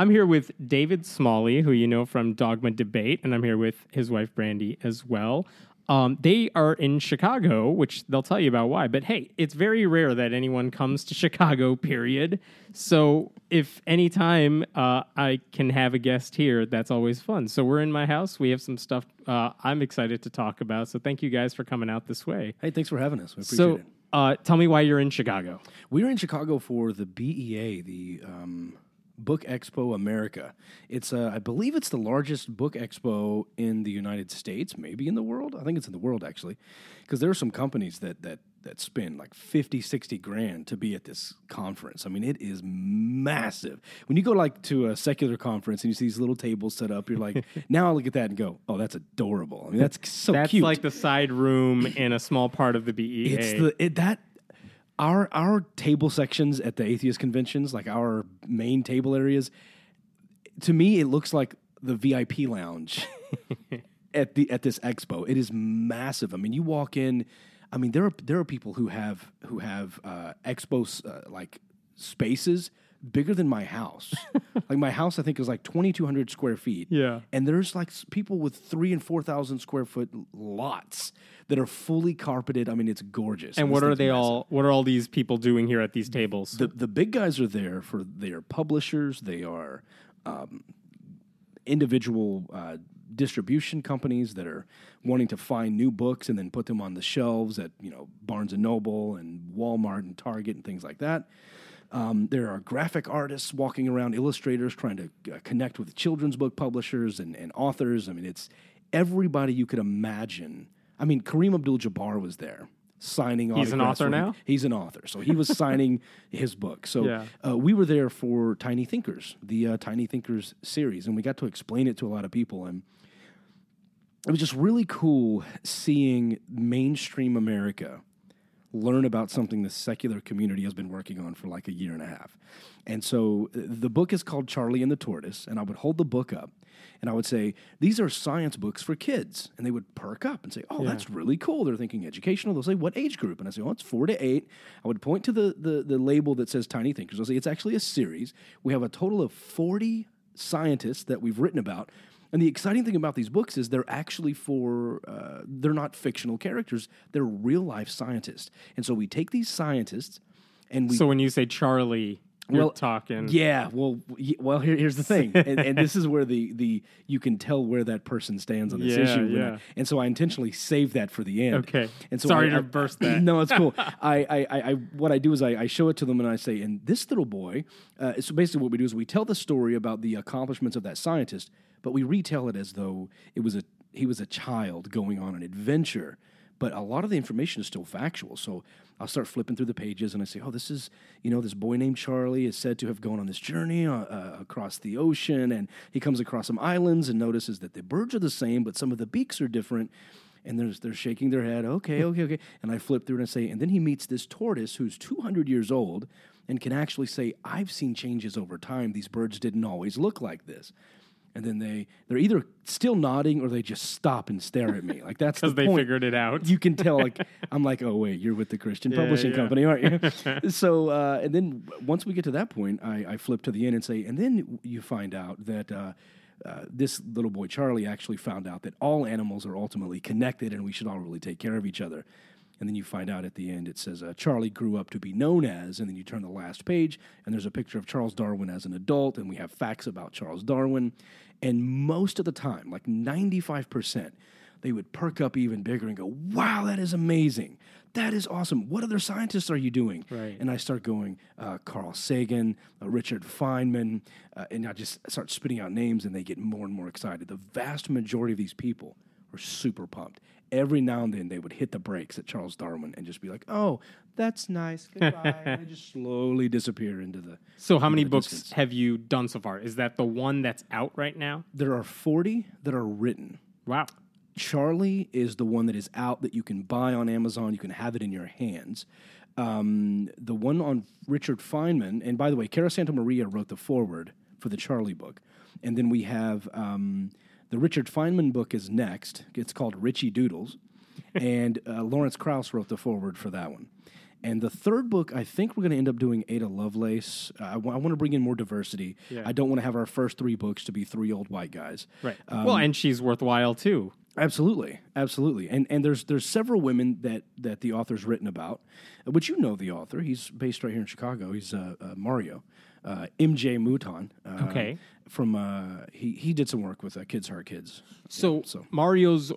I'm here with David Smalley, who you know from Dogma Debate, and I'm here with his wife, Brandi, as well. They are in Chicago, which they'll tell you about why. But hey, it's very rare that anyone comes to Chicago, period. So if any time I can have a guest here, that's always fun. So we're in my house. We have some stuff I'm excited to talk about. So thank you guys for coming out this way. Hey, thanks for having us. We appreciate it. Tell me why you're in Chicago. We're in Chicago for the BEA, the Book Expo America. It's I believe it's the largest book expo in the United States, maybe in the world. I think it's in the world, actually, because there are some companies that spend like 50, 60 grand to be at this conference. I mean, it is massive. When you go like to a secular conference and you see these little tables set up, you're like, now I look at that and go, oh, that's adorable. I mean, that's so cute. That's like the side room in a small part of the BEA. Our table sections at the atheist conventions, like our main table areas, to me, it looks like the VIP lounge at this expo. It is massive. I mean, you walk in. I mean, there are people who have expos like spaces bigger than my house. Like my house, I think, is like 2,200 square feet. Yeah, and there's like people with 3,000 and 4,000 square foot lots that are fully carpeted. I mean, it's gorgeous. And what are they all? What are all these people doing here at these tables? The big guys are there for their publishers. They are individual distribution companies that are wanting to find new books and then put them on the shelves at, you know, Barnes & Noble and Walmart and Target and things like that. There are graphic artists walking around, illustrators trying to connect with children's book publishers and authors. I mean, it's everybody you could imagine. I mean, Kareem Abdul-Jabbar was there signing autographs. He's an author now? He's an author. So he was signing his book. So we were there for Tiny Thinkers, the Tiny Thinkers series, and we got to explain it to a lot of people. And it was just really cool seeing mainstream America learn about something the secular community has been working on for like a year and a half. And so the book is called Charlie and the Tortoise, and I would hold the book up, and I would say, these are science books for kids. And they would perk up and say, oh, that's really cool. They're thinking educational. They'll say, what age group? And I say, oh, it's 4 to 8. I would point to the label that says Tiny Thinkers. I'll say, it's actually a series. We have a total of 40 scientists that we've written about. And the exciting thing about these books is they're actually they're not fictional characters. They're real-life scientists. And so we take these scientists and we... So when you say Charlie, you're talking... Yeah, well, here's the thing. and this is where the you can tell where that person stands on this issue. Yeah. And so I intentionally save that for the end. Okay. And so Sorry to burst that. No, it's cool. What I do is I show it to them and I say, and this little boy... so basically what we do is we tell the story about the accomplishments of that scientist, but we retell it as though he was a child going on an adventure. But a lot of the information is still factual. So I'll start flipping through the pages and I say, oh, this is, you know, this boy named Charlie is said to have gone on this journey across the ocean. And he comes across some islands and notices that the birds are the same, but some of the beaks are different. And they're shaking their head. Okay. And I flip through and I say, and then he meets this tortoise who's 200 years old and can actually say, I've seen changes over time. These birds didn't always look like this. And then they're either still nodding or they just stop and stare at me. Like, that's the point. Because they figured it out. You can tell, like, I'm like, oh, wait, you're with the Christian publishing company, aren't you? So, and then once we get to that point, I flip to the end and say, and then you find out that this little boy, Charlie, actually found out that all animals are ultimately connected and we should all really take care of each other. And then you find out at the end, it says, Charlie grew up to be known as, and then you turn the last page, and there's a picture of Charles Darwin as an adult, and we have facts about Charles Darwin. And most of the time, like 95%, they would perk up even bigger and go, wow, that is amazing. That is awesome. What other scientists are you doing? Right. And I start going, Carl Sagan, Richard Feynman, and I just start spitting out names, and they get more and more excited. The vast majority of these people were super pumped. Every now and then they would hit the brakes at Charles Darwin and just be like, oh, that's nice, goodbye, and they just slowly disappear into the... So how many books have you done so far? Is that the one that's out right now? There are 40 that are written. Wow. Charlie is the one that is out that you can buy on Amazon. You can have it in your hands. The one on Richard Feynman, and by the way, Cara Santa Maria wrote the foreword for the Charlie book. And then we have... the Richard Feynman book is next. It's called Richie Doodles. And Lawrence Krauss wrote the foreword for that one. And the third book, I think we're going to end up doing Ada Lovelace. I want to bring in more diversity. Yeah. I don't want to have our first three books to be three old white guys. Right. Well, and she's worthwhile, too. Absolutely. Absolutely. And there's several women that the author's written about, which you know the author. He's based right here in Chicago. He's Mario. MJ Mouton. Okay. From he did some work with Kids Heart Kids. So Mario's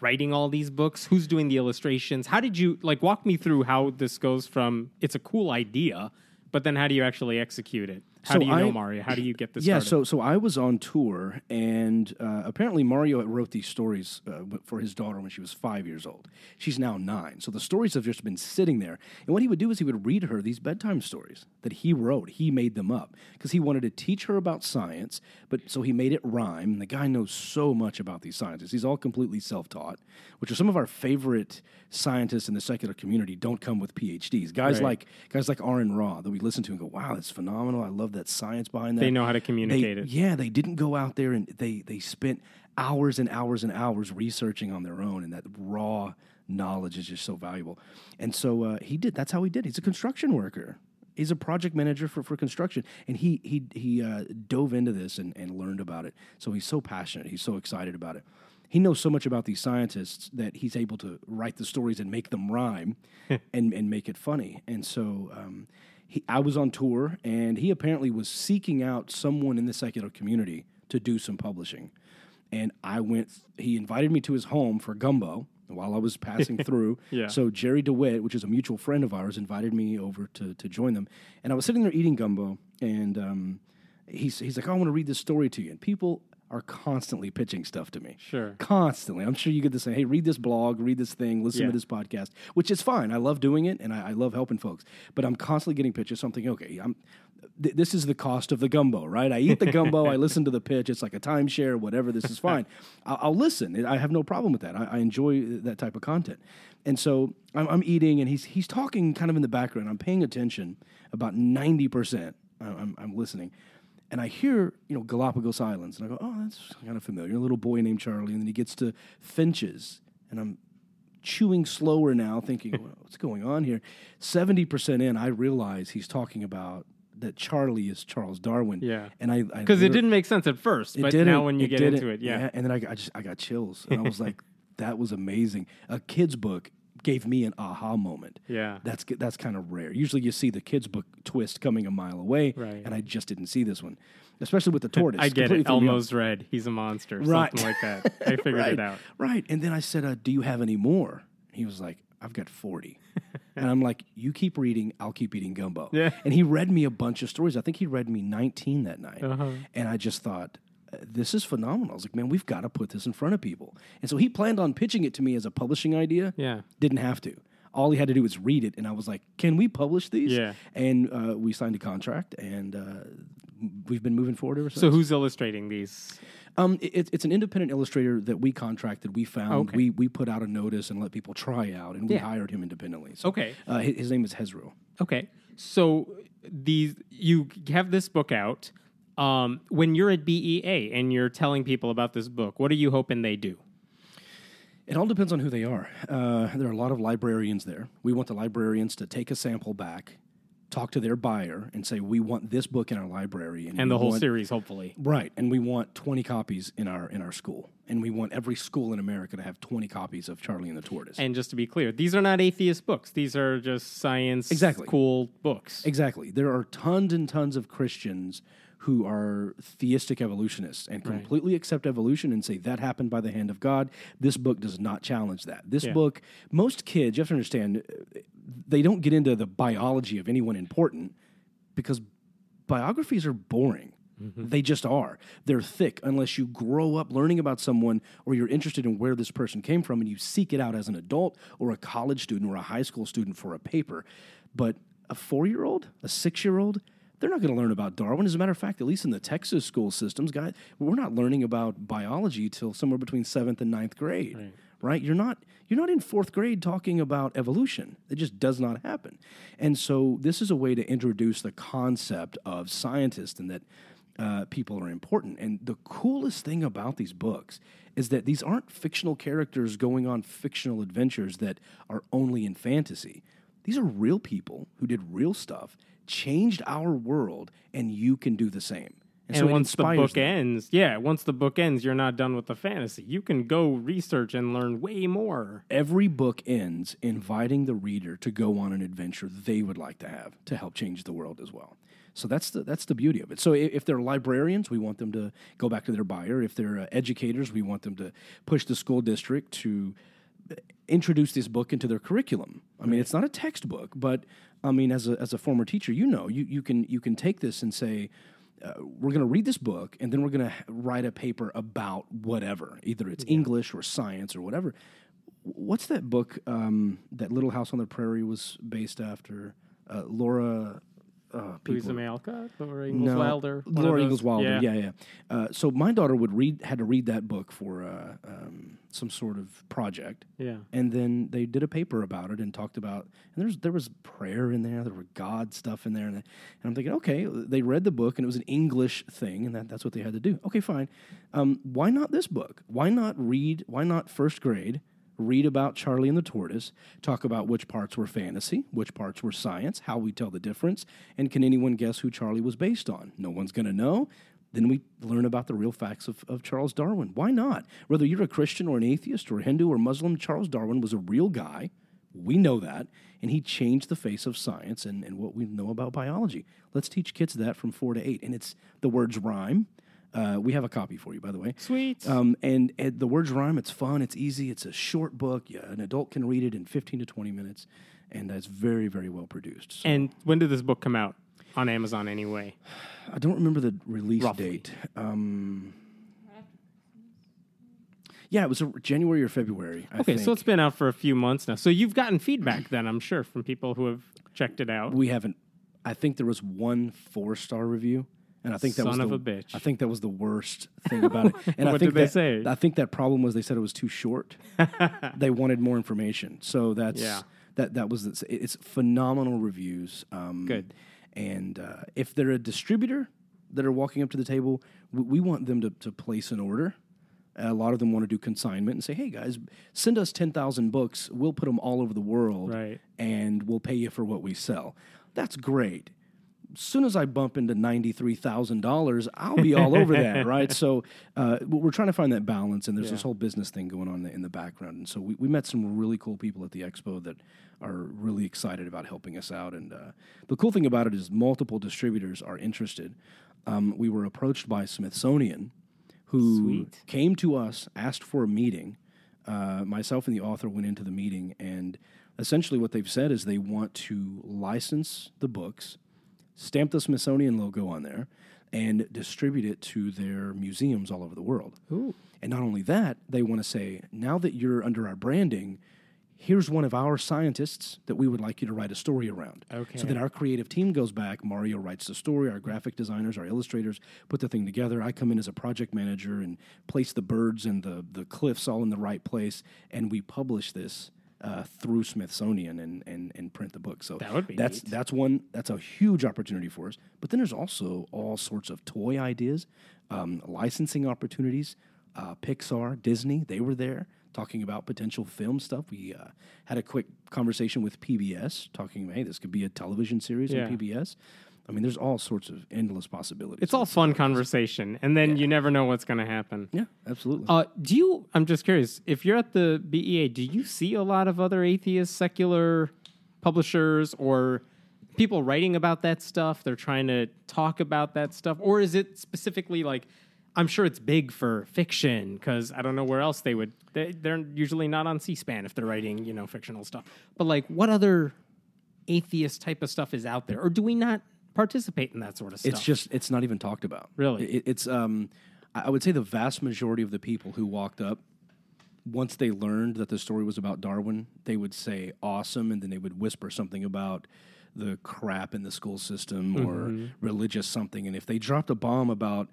writing all these books? Who's doing the illustrations? How did you walk me through how this goes from it's a cool idea, but then how do you actually execute it? How do you know Mario? How do you get this started? So I was on tour, and apparently Mario wrote these stories for his daughter when she was 5 years old. She's now 9. So the stories have just been sitting there. And what he would do is he would read her these bedtime stories that he wrote. He made them up because he wanted to teach her about science, but so he made it rhyme. And the guy knows so much about these scientists. He's all completely self-taught, which are some of our favorite scientists in the secular community don't come with PhDs. Guys like Aaron Ra that we listen to and go, wow, that's phenomenal. I love that science behind that. They know how to communicate it. Yeah, they didn't go out there and they spent hours and hours and hours researching on their own, and that raw knowledge is just so valuable. And so he did. That's how he did. He's a construction worker. He's a project manager for construction, and he dove into this and learned about it. So he's so passionate. He's so excited about it. He knows so much about these scientists that he's able to write the stories and make them rhyme and make it funny. And so... I was on tour, and he apparently was seeking out someone in the secular community to do some publishing. And I went. He invited me to his home for gumbo while I was passing through. Yeah. So Jerry DeWitt, which is a mutual friend of ours, invited me over to join them. And I was sitting there eating gumbo, and he's like, oh, I want to read this story to you. And people are constantly pitching stuff to me. Sure. Constantly. I'm sure you get the same, hey, read this blog, read this thing, listen to this podcast, which is fine. I love doing it, and I love helping folks. But I'm constantly getting pitches. So I'm thinking, okay, this is the cost of the gumbo, right? I eat the gumbo, I listen to the pitch. It's like a timeshare, whatever. This is fine. I'll listen. I have no problem with that. I enjoy that type of content. And so I'm eating, and he's talking kind of in the background. I'm paying attention about 90%. I'm listening. And I hear, Galapagos Islands, and I go, oh, that's kind of familiar. A little boy named Charlie, and then he gets to finches, and I'm chewing slower now, thinking, well, what's going on here? 70% in, I realize he's talking about that Charlie is Charles Darwin. Yeah, and I because it didn't make sense at first, but now when you get into it, yeah. And then I got chills, and I was like, that was amazing. A kid's book gave me an aha moment. Yeah. That's kind of rare. Usually you see the kids' book twist coming a mile away, right, and I just didn't see this one, especially with the tortoise. I get it. Elmo's red. He's a monster. Right. Something like that. I figured it out. Right. And then I said, do you have any more? And he was like, I've got 40. And I'm like, you keep reading, I'll keep eating gumbo. Yeah. And he read me a bunch of stories. I think he read me 19 that night. Uh-huh. And I just thought... this is phenomenal. I was like, man, we've got to put this in front of people. And so he planned on pitching it to me as a publishing idea. Yeah. Didn't have to. All he had to do was read it. And I was like, can we publish these? Yeah. And we signed a contract, and we've been moving forward ever since. So who's illustrating these? It's an independent illustrator that we contracted. We found. Okay. We put out a notice and let people try out, and we hired him independently. So, okay. His name is Hezro. Okay. So you have this book out. When you're at BEA and you're telling people about this book, what are you hoping they do? It all depends on who they are. There are a lot of librarians there. We want the librarians to take a sample back, talk to their buyer, and say, we want this book in our library. And the whole series, hopefully. Right. And we want 20 copies in our school. And we want every school in America to have 20 copies of Charlie and the Tortoise. And just to be clear, these are not atheist books. These are just science, cool books. Exactly. There are tons and tons of Christians who are theistic evolutionists and completely accept evolution and say that happened by the hand of God. This book does not challenge that. This book, most kids, you have to understand, they don't get into the biology of anyone important because biographies are boring. Mm-hmm. They just are. They're thick unless you grow up learning about someone or you're interested in where this person came from and you seek it out as an adult or a college student or a high school student for a paper. But a 4-year-old, a 6-year-old, they're not going to learn about Darwin. As a matter of fact, at least in the Texas school systems, guys, we're not learning about biology till somewhere between 7th and 9th grade, right? You're not in 4th grade talking about evolution. It just does not happen. And so this is a way to introduce the concept of scientists and that people are important. And the coolest thing about these books is that these aren't fictional characters going on fictional adventures that are only in fantasy. These are real people who did real stuff, changed our world, and you can do the same. And so once the book ends, you're not done with the fantasy. You can go research and learn way more. Every book ends inviting the reader to go on an adventure they would like to have to help change the world as well. So that's the beauty of it. So if they're librarians, we want them to go back to their buyer. If they're educators, we want them to push the school district to introduce this book into their curriculum. I mean, it's not a textbook, but I mean, as a former teacher, you can take this and say, we're going to read this book, and then we're going to write a paper about whatever, either it's English or science or whatever. What's that book that Little House on the Prairie was based after? Laura... Louisa May Alcott? Laura Ingalls Wilder? Laura Ingalls Wilder, yeah. So my daughter had to read that book for some sort of project. Yeah. And then they did a paper about it and talked about, and there was prayer in there, there were God stuff in there. And I'm thinking, okay, they read the book and it was an English thing, and that's what they had to do. Okay, fine. Why not this book? Why not first grade? Read about Charlie and the Tortoise, talk about which parts were fantasy, which parts were science, how we tell the difference, and can anyone guess who Charlie was based on? No one's going to know. Then we learn about the real facts of Charles Darwin. Why not? Whether you're a Christian or an atheist or a Hindu or Muslim, Charles Darwin was a real guy. We know that. And he changed the face of science and what we know about biology. Let's teach kids that from 4 to 8. And it's the words rhyme. We have a copy for you, by the way. Sweet. And the words rhyme. It's fun. It's easy. It's a short book. Yeah, an adult can read it in 15 to 20 minutes, and it's very, very well produced. So. And when did this book come out on Amazon anyway? I don't remember the release date. Yeah, it was January or February, I think. So it's been out for a few months now. So you've gotten feedback then, I'm sure, from people who have checked it out. We haven't. I think there was one 4-star review. And I think that I think that was the worst thing about it. And what did they say? I think that problem was they said it was too short. They wanted more information. So it's phenomenal reviews. Good. And if they're a distributor that are walking up to the table, we want them to place an order. A lot of them want to do consignment and say, hey, guys, send us 10,000 books. We'll put them all over the world, right, and we'll pay you for what we sell. That's great. As soon as I bump into $93,000, I'll be all over that, right? So we're trying to find that balance, and there's this whole business thing going on in the background. And so we met some really cool people at the expo that are really excited about helping us out. And the cool thing about it is multiple distributors are interested. We were approached by Smithsonian, who came to us, asked for a meeting. Myself and the author went into the meeting, and essentially what they've said is they want to license the books, stamp the Smithsonian logo on there, and distribute it to their museums all over the world. Ooh. And not only that, they want to say, now that you're under our branding, here's one of our scientists that we would like you to write a story around. Okay. So then our creative team goes back, Mario writes the story, our graphic designers, our illustrators put the thing together, I come in as a project manager and place the birds and the cliffs all in the right place, and we publish this through Smithsonian and print the book. So that would be neat. That's a huge opportunity for us. But then there's also all sorts of toy ideas, licensing opportunities. Pixar, Disney, they were there talking about potential film stuff. We had a quick conversation with PBS talking, hey, this could be a television series on PBS. I mean, there's all sorts of endless possibilities. It's all fun conversation, and then you never know what's going to happen. Yeah, absolutely. I'm just curious, if you're at the BEA, do you see a lot of other atheist, secular publishers or people writing about that stuff? They're trying to talk about that stuff? Or is it specifically like, I'm sure it's big for fiction, because I don't know where else they would. They're usually not on C-SPAN if they're writing, fictional stuff. But like, what other atheist type of stuff is out there? Or do we not participate in that sort of stuff? It's not even talked about. Really? I would say the vast majority of the people who walked up, once they learned that the story was about Darwin, they would say awesome, and then they would whisper something about the crap in the school system or religious something. And if they dropped a bomb about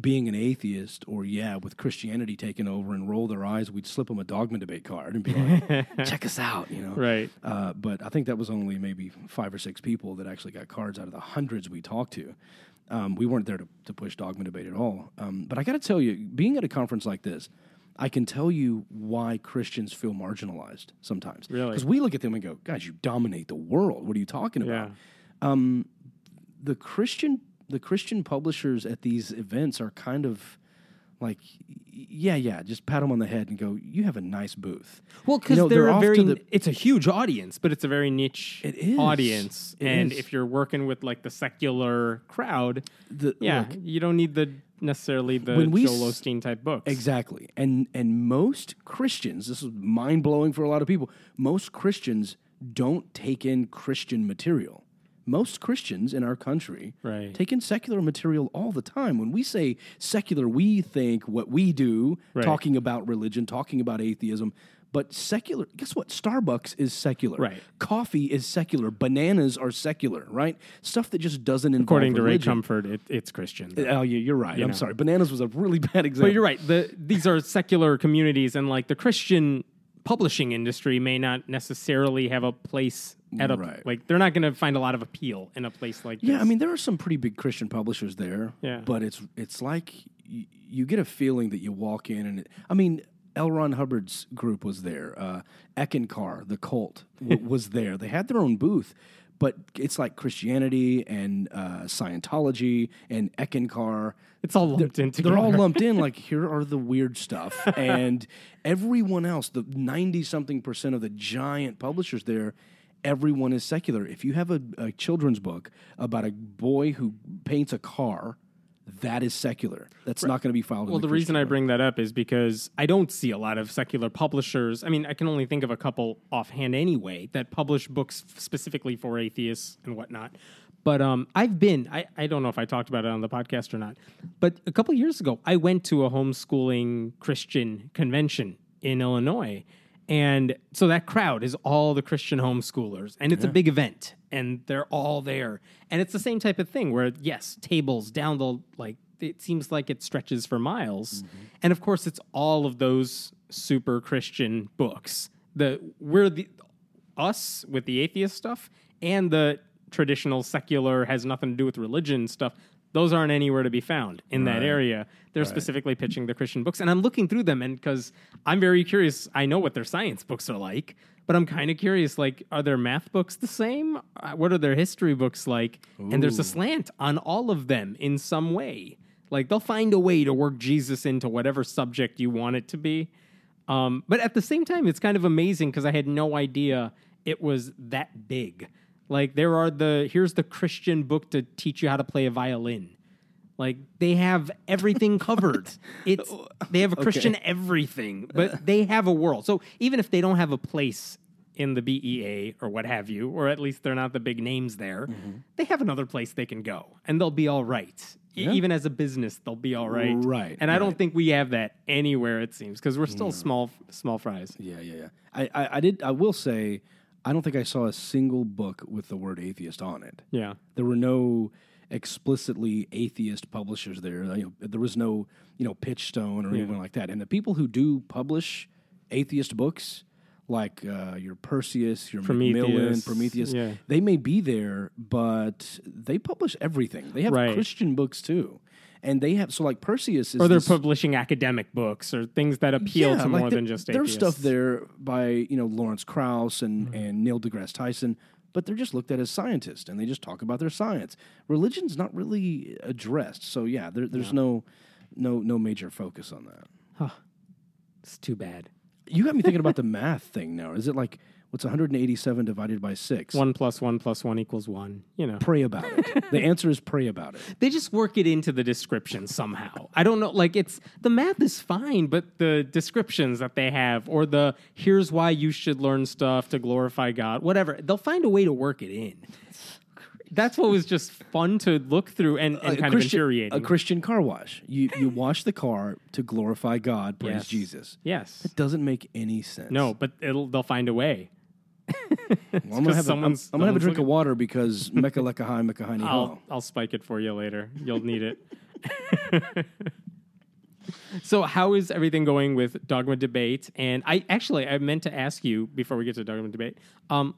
being an atheist or, with Christianity taking over and roll their eyes, we'd slip them a Dogma Debate card and be like, check us out, Right. But I think that was only maybe 5 or 6 people that actually got cards out of the hundreds we talked to. We weren't there to push Dogma Debate at all. But I got to tell you, being at a conference like this, I can tell you why Christians feel marginalized sometimes. Really? Because we look at them and go, guys, you dominate the world. What are you talking about? Yeah. The Christian publishers at these events are kind of like, just pat them on the head and go, you have a nice booth. Well, because it's a huge audience, but it's a very niche audience. And if you're working with like the secular crowd, you don't need necessarily the Joel Osteen type books. Exactly. And most Christians, this is mind-blowing for a lot of people, most Christians don't take in Christian material. Most Christians in our country take in secular material all the time. When we say secular, we think what we do, talking about religion, talking about atheism. But secular, guess what? Starbucks is secular. Right. Coffee is secular. Bananas are secular, right? Stuff that just doesn't involve religion. According to Ray Comfort, it's Christian. Oh, yeah, you're right. I'm sorry. Bananas was a really bad example. But you're right. These are secular communities, and like the Christian publishing industry may not necessarily have a place at a like they're not going to find a lot of appeal in a place like this. I mean, there are some pretty big Christian publishers there, but it's like you get a feeling that you walk in and L. Ron Hubbard's group was there. Eckankar, the cult, was there. They had their own booth, but it's like Christianity and Scientology and Eckankar. It's all lumped in together. They're all lumped in, like, here are the weird stuff. And everyone else, the 90-something% of the giant publishers there, everyone is secular. If you have a children's book about a boy who paints a car, that is secular. That's not going to be filed. Well, the reason I bring that up is because I don't see a lot of secular publishers. I mean, I can only think of a couple offhand anyway that publish books specifically for atheists and whatnot. But I don't know if I talked about it on the podcast or not, but a couple years ago, I went to a homeschooling Christian convention in Illinois. And so that crowd is all the Christian homeschoolers, and it's a big event, and they're all there. And it's the same type of thing where, yes, tables down the, like, it seems like it stretches for miles. Mm-hmm. And, of course, it's all of those super Christian books. Us with the atheist stuff and the traditional secular has nothing to do with religion stuff. Those aren't anywhere to be found in that area. They're specifically pitching the Christian books. And I'm looking through them, and because I'm very curious, I know what their science books are like, but I'm kind of curious, like, are their math books the same? What are their history books like? Ooh. And there's a slant on all of them in some way. Like, they'll find a way to work Jesus into whatever subject you want it to be. But at the same time, it's kind of amazing because I had no idea it was that big. Like, here's the Christian book to teach you how to play a violin. Like, they have everything covered. They have a Christian everything, but they have a world. So even if they don't have a place in the BEA or what have you, or at least they're not the big names there, mm-hmm. they have another place they can go, and they'll be all right. Yeah. Even as a business, they'll be all right. Right. And I don't think we have that anywhere, it seems, because we're still small fries. Yeah. I will say, I don't think I saw a single book with the word atheist on it. Yeah. There were no explicitly atheist publishers there. There was no, Pitchstone or anyone like that. And the people who do publish atheist books, like your Perseus, your Macmillan, Prometheus, they may be there, but they publish everything. They have Christian books too. And they have, so like Perseus is... Or they're publishing academic books or things that appeal to more than just atheists. There's stuff there by, Lawrence Krauss and Neil deGrasse Tyson, but they're just looked at as scientists, and they just talk about their science. Religion's not really addressed, so there's no major focus on that. Huh. It's too bad. You got me thinking about the math thing now. Is it like... What's 187 divided by 6? 1 + 1 + 1 equals 1. Pray about it. The answer is pray about it. They just work it into the description somehow. I don't know. Like, the math is fine, but the descriptions that they have, or the here's why you should learn stuff to glorify God, whatever, they'll find a way to work it in. That's what was just fun to look through and kind of infuriating. A Christian car wash. You wash the car to glorify God, praise Jesus. Yes. It doesn't make any sense. No, but they'll find a way. Well, I'm going to have a drink of water because Mecca Lecca High, Mecca High. I'll spike it for you later. You'll need it. So how is everything going with Dogma Debate? And I meant to ask you before we get to Dogma Debate.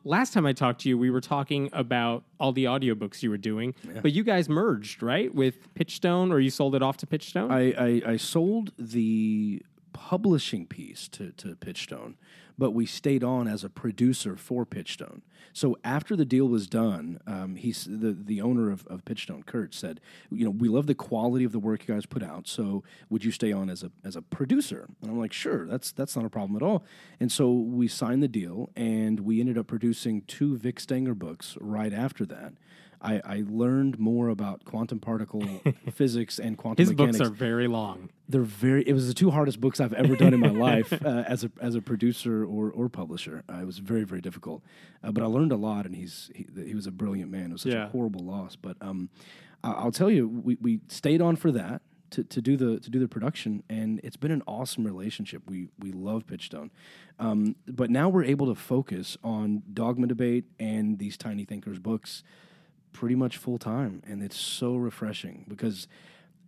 Last time I talked to you, we were talking about all the audiobooks you were doing, but you guys merged, right, with Pitchstone, or you sold it off to Pitchstone? I sold the publishing piece to Pitchstone, but we stayed on as a producer for Pitchstone. So after the deal was done, the owner of Pitchstone, Kurt, said, you know, we love the quality of the work you guys put out, so would you stay on as a producer? And I'm like, sure, that's not a problem at all. And so we signed the deal, and we ended up producing 2 Vic Stenger books right after that. I learned more about quantum particle physics and quantum mechanics. His books are very long. It was the 2 hardest books I've ever done in my life as a producer or publisher. It was very, very difficult. But I learned a lot, and he was a brilliant man. It was such a horrible loss. But I'll tell you, we stayed on for that to do the production, and it's been an awesome relationship. We love Pitchstone. But now we're able to focus on Dogma Debate and these Tiny Thinkers books pretty much full-time, and it's so refreshing because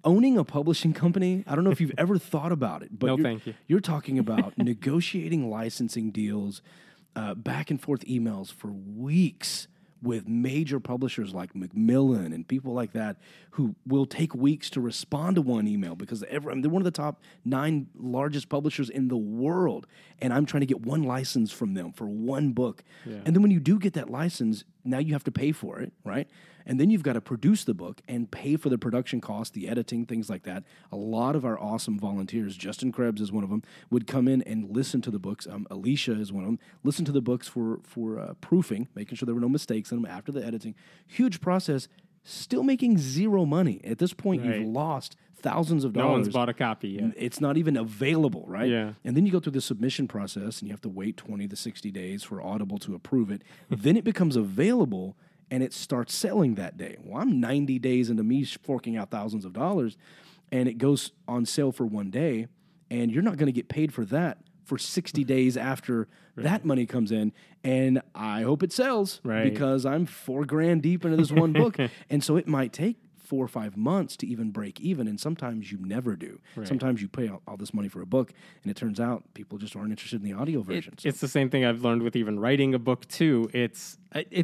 owning a publishing company, I don't know if you've ever thought about it, but you're talking about negotiating licensing deals, back and forth emails for weeks with major publishers like Macmillan and people like that who will take weeks to respond to one email because they're one of the top 9 largest publishers in the world, and I'm trying to get one license from them for one book. Yeah. And then when you do get that license, now you have to pay for it, right? And then you've got to produce the book and pay for the production costs, the editing, things like that. A lot of our awesome volunteers, Justin Krebs is one of them, would come in and listen to the books. Alicia is one of them. Listen to the books for proofing, making sure there were no mistakes in them after the editing. Huge process, still making zero money. At this point, You've lost thousands of dollars. No one's bought a copy yet. It's not even available, right? Yeah. And then you go through the submission process, and you have to wait 20 to 60 days for Audible to approve it. Then it becomes available, and it starts selling that day. Well, I'm 90 days into me forking out thousands of dollars, and it goes on sale for one day, and you're not going to get paid for that for 60 days after that money comes in, and I hope it sells because I'm $4,000 deep into this one book. And so it might take 4 or 5 months to even break even, and sometimes you never do. Right. Sometimes you pay all this money for a book, and it turns out people just aren't interested in the audio version. It's the same thing I've learned with even writing a book, too. It's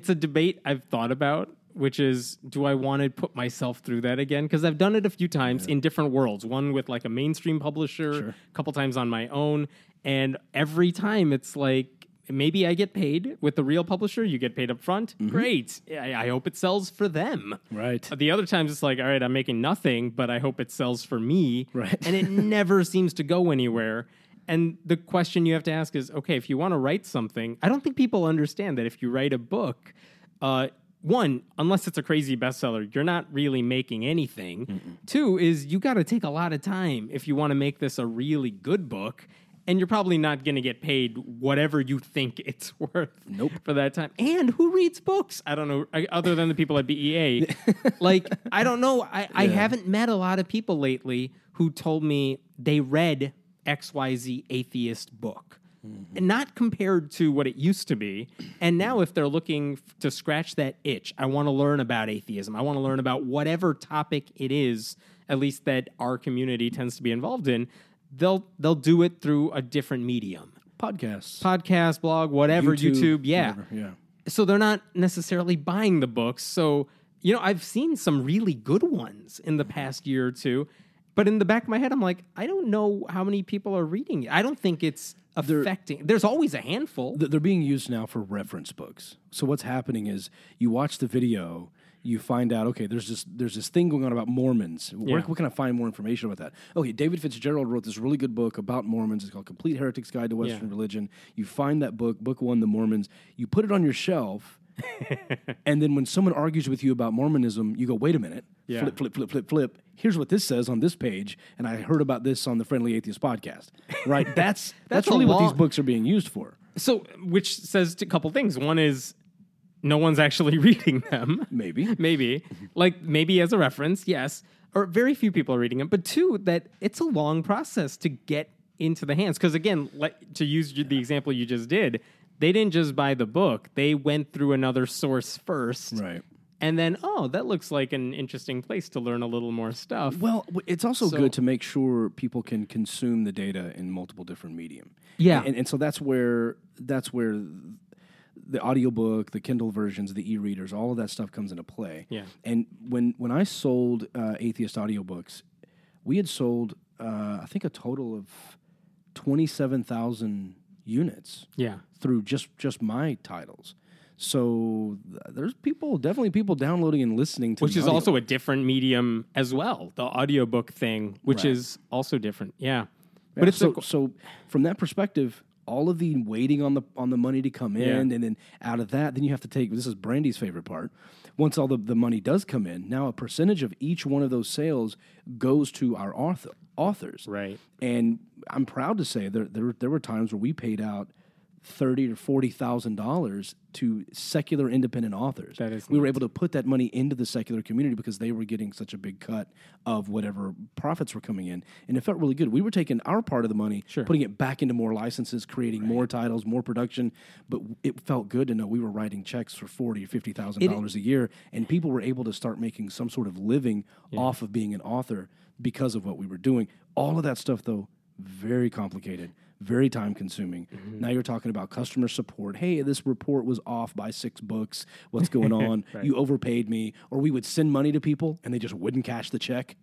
a debate I've thought about, which is, do I want to put myself through that again? Because I've done it a few times in different worlds, one with like a mainstream publisher, a couple times on my own, and every time it's like, maybe I get paid with the real publisher. You get paid up front. Mm-hmm. Great. I hope it sells for them. Right. The other times it's like, all right, I'm making nothing, but I hope it sells for me. Right. And it never seems to go anywhere. And the question you have to ask is, okay, if you want to write something, I don't think people understand that if you write a book, one, unless it's a crazy bestseller, you're not really making anything. Mm-mm. 2 is you got to take a lot of time if you want to make this a really good book. And you're probably not going to get paid whatever you think it's worth for that time. And who reads books? I don't know, other than the people at BEA. Like, I don't know. I haven't met a lot of people lately who told me they read XYZ atheist book. Mm-hmm. And not compared to what it used to be. And now if they're looking to scratch that itch, I want to learn about atheism. I want to learn about whatever topic it is, at least that our community tends to be involved in. They'll do it through a different medium. Podcast, blog, whatever, YouTube whatever. So they're not necessarily buying the books. So, you know, I've seen some really good ones in the past year or two, but in the back of my head, I'm like, I don't know how many people are reading it. I don't think it's affecting. There's always a handful. They're being used now for reference books. So what's happening is you watch the video, you find out, okay, there's this thing going on about Mormons. Where can I find more information about that? Okay, David Fitzgerald wrote this really good book about Mormons. It's called Complete Heretic's Guide to Western Religion. You find that book 1, The Mormons. You put it on your shelf, and then when someone argues with you about Mormonism, you go, wait a minute, flip. Here's what this says on this page, and I heard about this on the Friendly Atheist podcast. Right? that's really what these books are being used for. So, which says a couple things. One is, no one's actually reading them. Maybe. Like, maybe as a reference, yes. Or very few people are reading them. But 2, that it's a long process to get into the hands. Because, again, to use the example you just did, they didn't just buy the book. They went through another source first. Right. And then, that looks like an interesting place to learn a little more stuff. Well, it's also good to make sure people can consume the data in multiple different medium. Yeah. And so that's where the audiobook, the Kindle versions, the e-readers, all of that stuff comes into play. Yeah. And when I sold atheist audiobooks, we had sold, I think, a total of 27,000 units. Yeah. Through just my titles. So there's definitely people downloading and listening to, which is audio. Also a different medium as well. The audiobook thing, which is also different. Yeah. But it's so from that perspective, all of the waiting on the money to come in, and then out of that, then you have to take, this is Brandy's favorite part. Once all the money does come in, now a percentage of each one of those sales goes to our authors. Right. And I'm proud to say there were times where we paid out $30,000 to $40,000 to secular independent authors. That is, we were able to put that money into the secular community because they were getting such a big cut of whatever profits were coming in, and it felt really good. We were taking our part of the money, putting it back into more licenses, creating more titles, more production. But it felt good to know we were writing checks for $40,000 or $50,000 a year, and people were able to start making some sort of living off of being an author because of what we were doing. All of that stuff, though, very complicated. Very time-consuming. Mm-hmm. Now you're talking about customer support. Hey, this report was off by 6 books. What's going on? You overpaid me. Or we would send money to people, and they just wouldn't cash the check.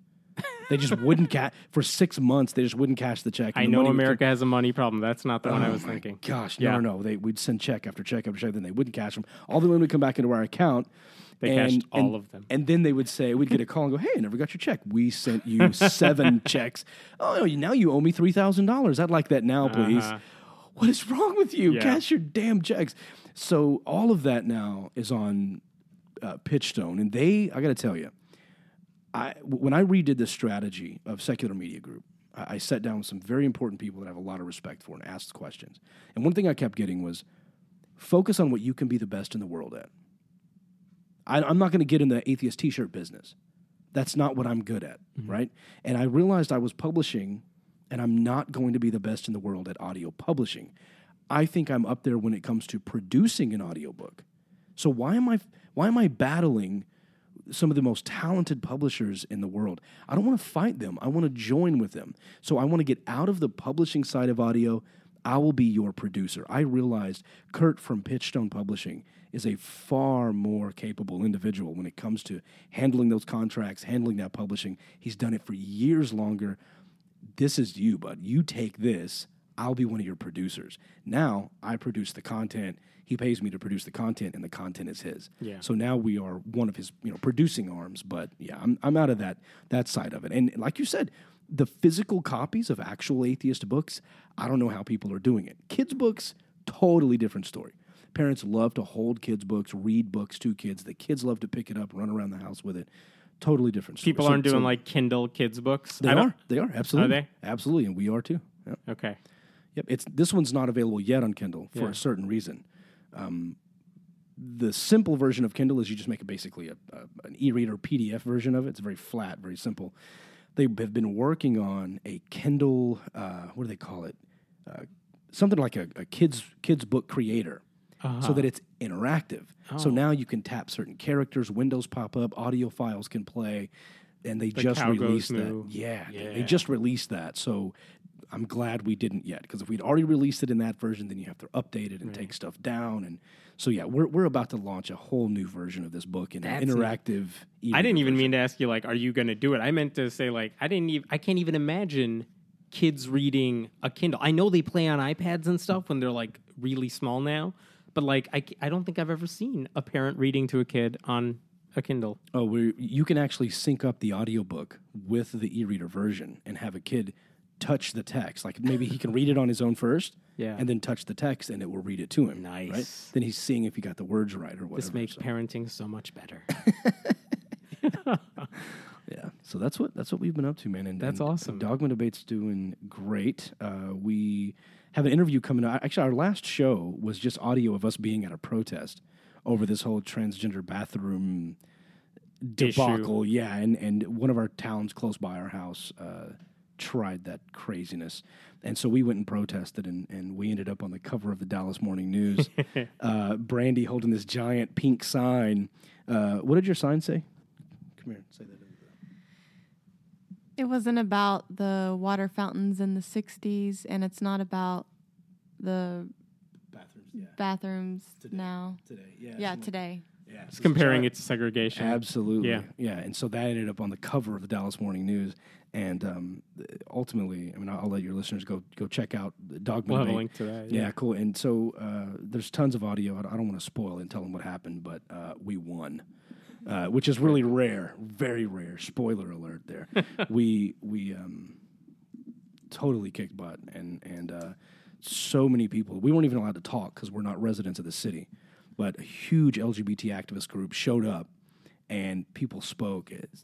They just wouldn't cash. For 6 months, they just wouldn't cash the check. I know America has a money problem. That's not the one I was thinking. Gosh, no. We'd send check after check after check, then they wouldn't cash them. All the way when we come back into our account. They cashed all of them. And then they would say, we'd get a call and go, hey, I never got your check. We sent you 7 checks. Oh, now you owe me $3,000. I'd like that now, please. What is wrong with you? Yeah. Cash your damn checks. So all of that now is on Pitchstone. And I got to tell you, when I redid this strategy of Secular Media Group, I sat down with some very important people that I have a lot of respect for and asked questions. And one thing I kept getting was, focus on what you can be the best in the world at. I'm not going to get in the atheist t-shirt business. That's not what I'm good at, right? And I realized I was publishing, and I'm not going to be the best in the world at audio publishing. I think I'm up there when it comes to producing an audiobook. So why am I battling some of the most talented publishers in the world? I don't want to fight them. I want to join with them. So I want to get out of the publishing side of audio. I will be your producer. I realized Kurt from Pitchstone Publishing is a far more capable individual when it comes to handling those contracts, handling that publishing. He's done it for years longer. This is you, bud. You take this. I'll be one of your producers. Now I produce the content. He pays me to produce the content, and the content is his. Yeah. So now we are one of his, producing arms. But yeah, I'm out of that side of it. And like you said, the physical copies of actual atheist books, I don't know how people are doing it. Kids' books, totally different story. Parents love to hold kids' books, read books to kids. The kids love to pick it up, run around the house with it. Totally different story. People aren't doing like Kindle kids' books? They are, absolutely. Are they? Absolutely, and we are too. Yep. Okay. Yep. This one's not available yet on Kindle for a certain reason. The simple version of Kindle is you just make it basically an e-reader PDF version of it. It's very flat, very simple. They have been working on a Kindle, what do they call it? Something like a kids book creator, so that it's interactive. Oh. So now you can tap certain characters, windows pop up, audio files can play, and they just released that. Yeah, they just released that. So I'm glad we didn't yet, because if we'd already released it in that version, then you have to update it and take stuff down. And so we're about to launch a whole new version of this book in an interactive. I didn't even mean to ask you like, are you going to do it? I meant to say like, I can't even imagine kids reading a Kindle. I know they play on iPads and stuff when they're like really small now, but like I don't think I've ever seen a parent reading to a kid on a Kindle. Oh, you can actually sync up the audiobook with the e-reader version and have a kid touch the text. Like maybe he can read it on his own first and then touch the text and it will read it to him. Nice. Right? Then he's seeing if he got the words right or whatever. This makes parenting so much better. Yeah. So that's what we've been up to, man. And that's awesome. Dogma Debate's doing great. We have an interview coming up. Actually, our last show was just audio of us being at a protest over this whole transgender bathroom debacle. Issue. Yeah. And one of our towns close by our house, tried that craziness. And so we went and protested, and we ended up on the cover of the Dallas Morning News. Brandi holding this giant pink sign. What did your sign say? Come here, say that. It wasn't about the water fountains in the 60s, and it's not about the bathrooms now. Today. Yeah, today. Yeah, it's comparing it to segregation. Absolutely. Yeah. Yeah. And so that ended up on the cover of the Dallas Morning News. And ultimately, I mean, I'll let your listeners go check out Dogma Debate. We'll have a link to that. Yeah, cool. And so there's tons of audio. I don't want to spoil and tell them what happened, but we won, which is really rare, very rare. Spoiler alert there. We totally kicked butt. And so many people, we weren't even allowed to talk because we're not residents of the city. But a huge LGBT activist group showed up, and people spoke. It's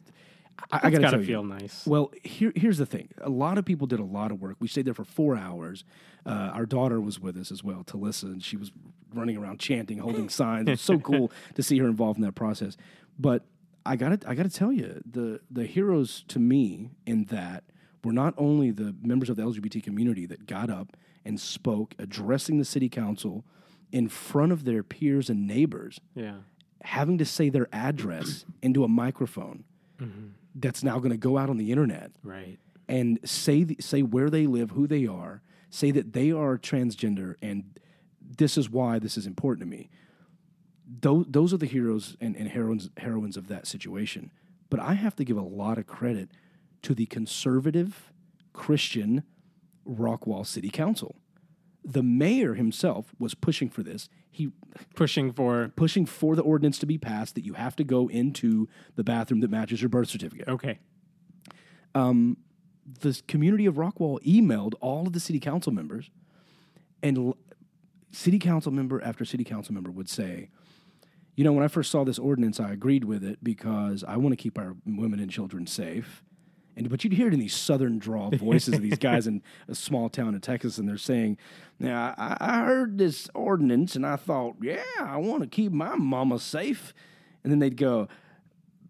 got to feel nice. Well, here's the thing. A lot of people did a lot of work. We stayed there for 4 hours. Our daughter was with us as well, Talissa, and she was running around chanting, holding signs. It was so cool to see her involved in that process. But I gotta tell you, the heroes to me in that were not only the members of the LGBT community that got up and spoke, addressing the city council in front of their peers and neighbors, having to say their address into a microphone. Mm-hmm. That's now going to go out on the internet, right? And say where they live, who they are, say that they are transgender, and this is why this is important to me. Those are the heroes and heroines of that situation. But I have to give a lot of credit to the conservative Christian Rockwall City Council. The mayor himself was pushing for this. He pushing for the ordinance to be passed that you have to go into the bathroom that matches your birth certificate. Okay. The community of Rockwall emailed all of the city council members, and city council member after city council member would say, "You know, when I first saw this ordinance, I agreed with it because I want to keep our women and children safe." But you'd hear it in these southern drawl voices of these guys in a small town in Texas, and they're saying, "Now, I heard this ordinance, and I thought, yeah, I want to keep my mama safe." And then they'd go,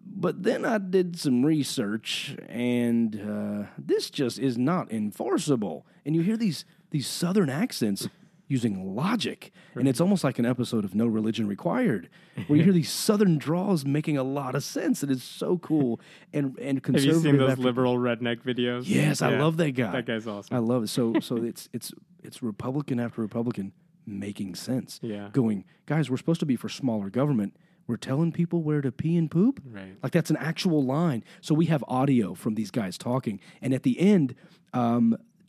"But then I did some research, and this just is not enforceable." And you hear these southern accents using logic, and it's almost like an episode of No Religion Required, where you hear these southern draws making a lot of sense, and it's so cool and conservative. Have you seen those liberal redneck videos? Yes, yeah. I love that guy. That guy's awesome. I love it. So it's Republican after Republican making sense. Yeah, going, guys, we're supposed to be for smaller government. We're telling people where to pee and poop? Right. Like, that's an actual line. So we have audio from these guys talking, and at the end,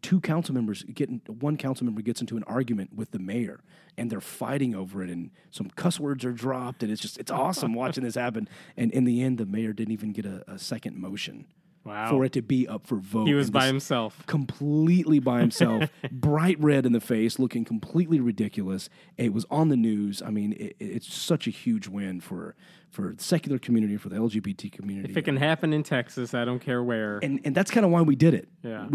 two council members gets into an argument with the mayor, and they're fighting over it, and some cuss words are dropped, and it's awesome watching this happen. And in the end, the mayor didn't even get a second motion. Wow. For it to be up for vote. He was by himself. Completely by himself. Bright red in the face, looking completely ridiculous. It was on the news. I mean, it's such a huge win for the secular community, for the LGBT community. If it can happen in Texas, I don't care where. And that's kind of why we did it. Yeah.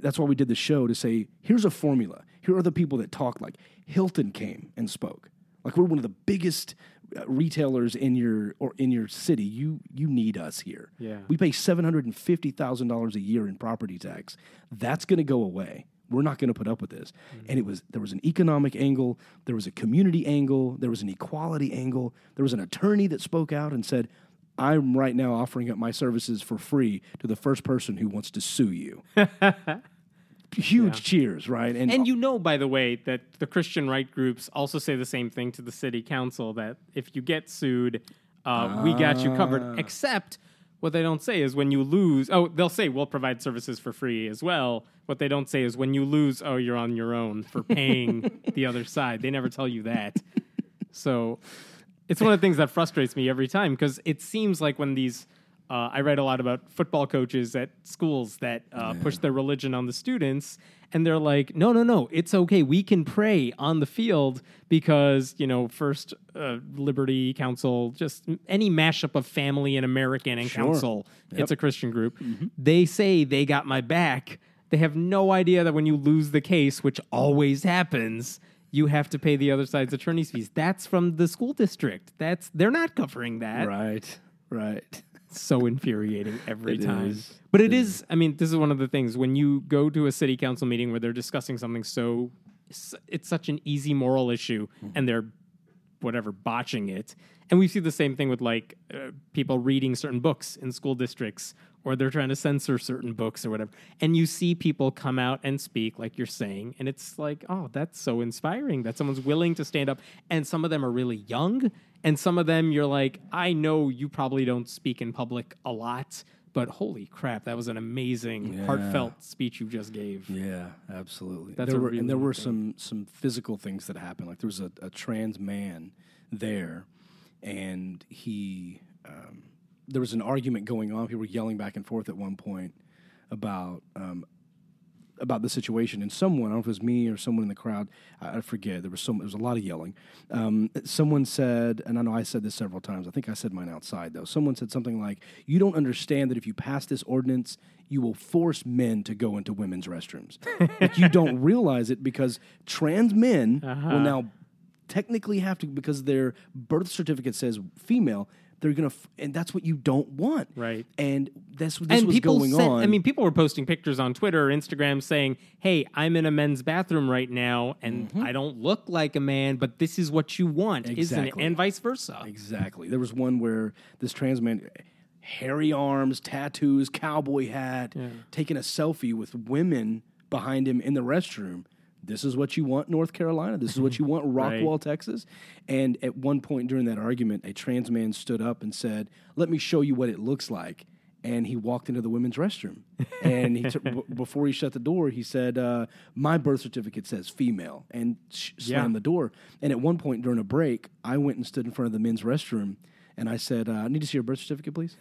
That's why we did the show, to say, here's a formula. Here are the people that talk. Like, Hilton came and spoke. Like, we're one of the biggest retailers in your city. You need us here. Yeah. We pay $750,000 a year in property tax. That's going to go away. We're not going to put up with this. Mm-hmm. And there was an economic angle, there was a community angle, there was an equality angle, there was an attorney that spoke out and said, "I'm right now offering up my services for free to the first person who wants to sue you." Huge cheers, right? And you know, by the way, that the Christian right groups also say the same thing to the city council, that if you get sued, we got you covered. Except what they don't say is when you lose, they'll say, we'll provide services for free as well. What they don't say is when you lose, you're on your own for paying the other side. They never tell you that. So it's one of the things that frustrates me every time, because it seems like when these... I write a lot about football coaches at schools that push their religion on the students, and they're like, no, it's okay. We can pray on the field because, you know, First Liberty Council, just any mashup of family and American and council, it's a Christian group. Mm-hmm. They say they got my back. They have no idea that when you lose the case, which always happens, you have to pay the other side's attorney's fees. That's from the school district. They're not covering that. Right. So infuriating every time. Is. But it is, I mean, this is one of the things. When you go to a city council meeting where they're discussing something so, it's such an easy moral issue, and they're, botching it. And we see the same thing with, like, people reading certain books in school districts, or they're trying to censor certain books or whatever. And you see people come out and speak, like you're saying, and it's like, oh, that's so inspiring that someone's willing to stand up. And some of them are really young, And some of them you're like, I know you probably don't speak in public a lot, but holy crap, that was an amazing, heartfelt speech you just gave. Yeah, absolutely. There were some physical things that happened. Like there was a trans man there, and he there was an argument going on. People were yelling back and forth at one point about the situation, and someone, I don't know if it was me or someone in the crowd, I forget, there was a lot of yelling. Someone said, and I know I said this several times, I think I said mine outside though, someone said something like, you don't understand that if you pass this ordinance, you will force men to go into women's restrooms. Like, you don't realize it because trans men will now technically have to, because their birth certificate says female, they're going to, and that's what you don't want. Right. And that's what this was going on. I mean, people were posting pictures on Twitter or Instagram saying, hey, I'm in a men's bathroom right now, and I don't look like a man, but this is what you want, isn't it? And vice versa. Exactly. There was one where this trans man, hairy arms, tattoos, cowboy hat, taking a selfie with women behind him in the restroom. This is what you want, North Carolina. This is what you want, Rockwall, Texas. And at one point during that argument, a trans man stood up and said, let me show you what it looks like. And he walked into the women's restroom. And he before he shut the door, he said, my birth certificate says female, and slammed the door. And at one point during a break, I went and stood in front of the men's restroom, and I said, I need to see your birth certificate, please.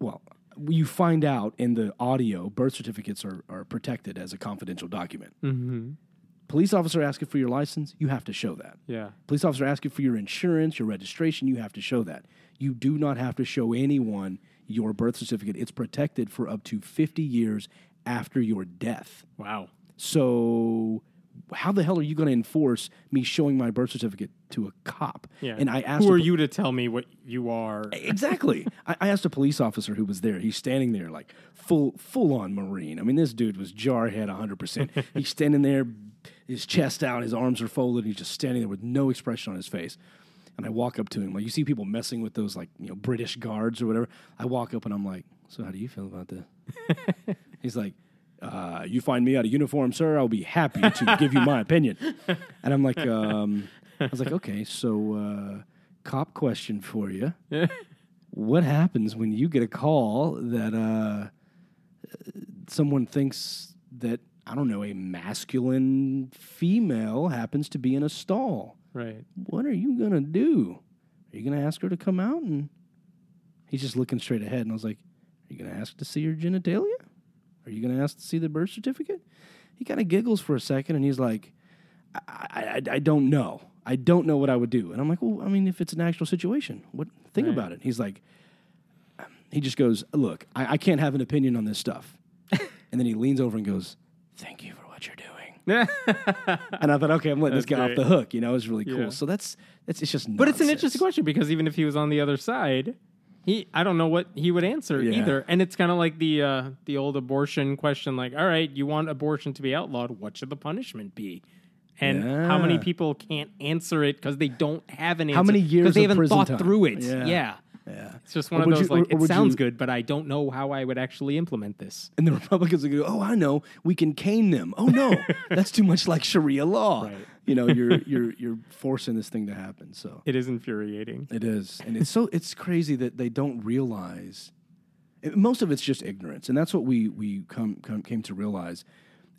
Well, you find out in the audio, birth certificates are protected as a confidential document. Mm-hmm. Police officer asks you for your license, you have to show that. Yeah. Police officer asks you for your insurance, your registration, you have to show that. You do not have to show anyone your birth certificate. It's protected for up to 50 years after your death. Wow. So how the hell are you going to enforce me showing my birth certificate to a cop? Yeah. And I asked, who are you to tell me what you are? Exactly. I asked a police officer who was there. He's standing there like full on Marine. I mean, this dude was jarhead 100%. He's standing there, his chest out, his arms are folded. He's just standing there with no expression on his face. And I walk up to him. Like, you see people messing with those, like, you know, British guards or whatever. I walk up and I'm like, so how do you feel about this? He's like, you find me out of uniform, sir, I'll be happy to give you my opinion. And I'm like, I was like, okay, so cop question for you. What happens when you get a call that someone thinks that, I don't know, a masculine female happens to be in a stall? Right. What are you going to do? Are you going to ask her to come out? And he's just looking straight ahead, and I was like, are you going to ask to see her genitalia? Are you going to ask to see the birth certificate? He kind of giggles for a second, and he's like, I don't know. I don't know what I would do. And I'm like, well, I mean, if it's an actual situation, what think about it? He's like, he just goes, look, I can't have an opinion on this stuff. And then he leans over and goes, thank you for what you're doing. And I thought, okay, I'm letting this guy off the hook. You know, it's really cool. So that's it's just nonsense. But it's an interesting question, because even if he was on the other side, I don't know what he would answer either. And it's kind of like the old abortion question, like, all right, you want abortion to be outlawed, what should the punishment be? And how many people can't answer it because they don't have an answer? How many years because they haven't thought through it? Yeah. It's just one of those, like, it sounds good, but I don't know how I would actually implement this. And the Republicans would go, oh, I know, we can cane them. Oh, no, that's too much like Sharia law. Right. You know, you're forcing this thing to happen. So it is infuriating. It is. And it's crazy that they don't realize. Most of it's just ignorance. And that's what we came to realize,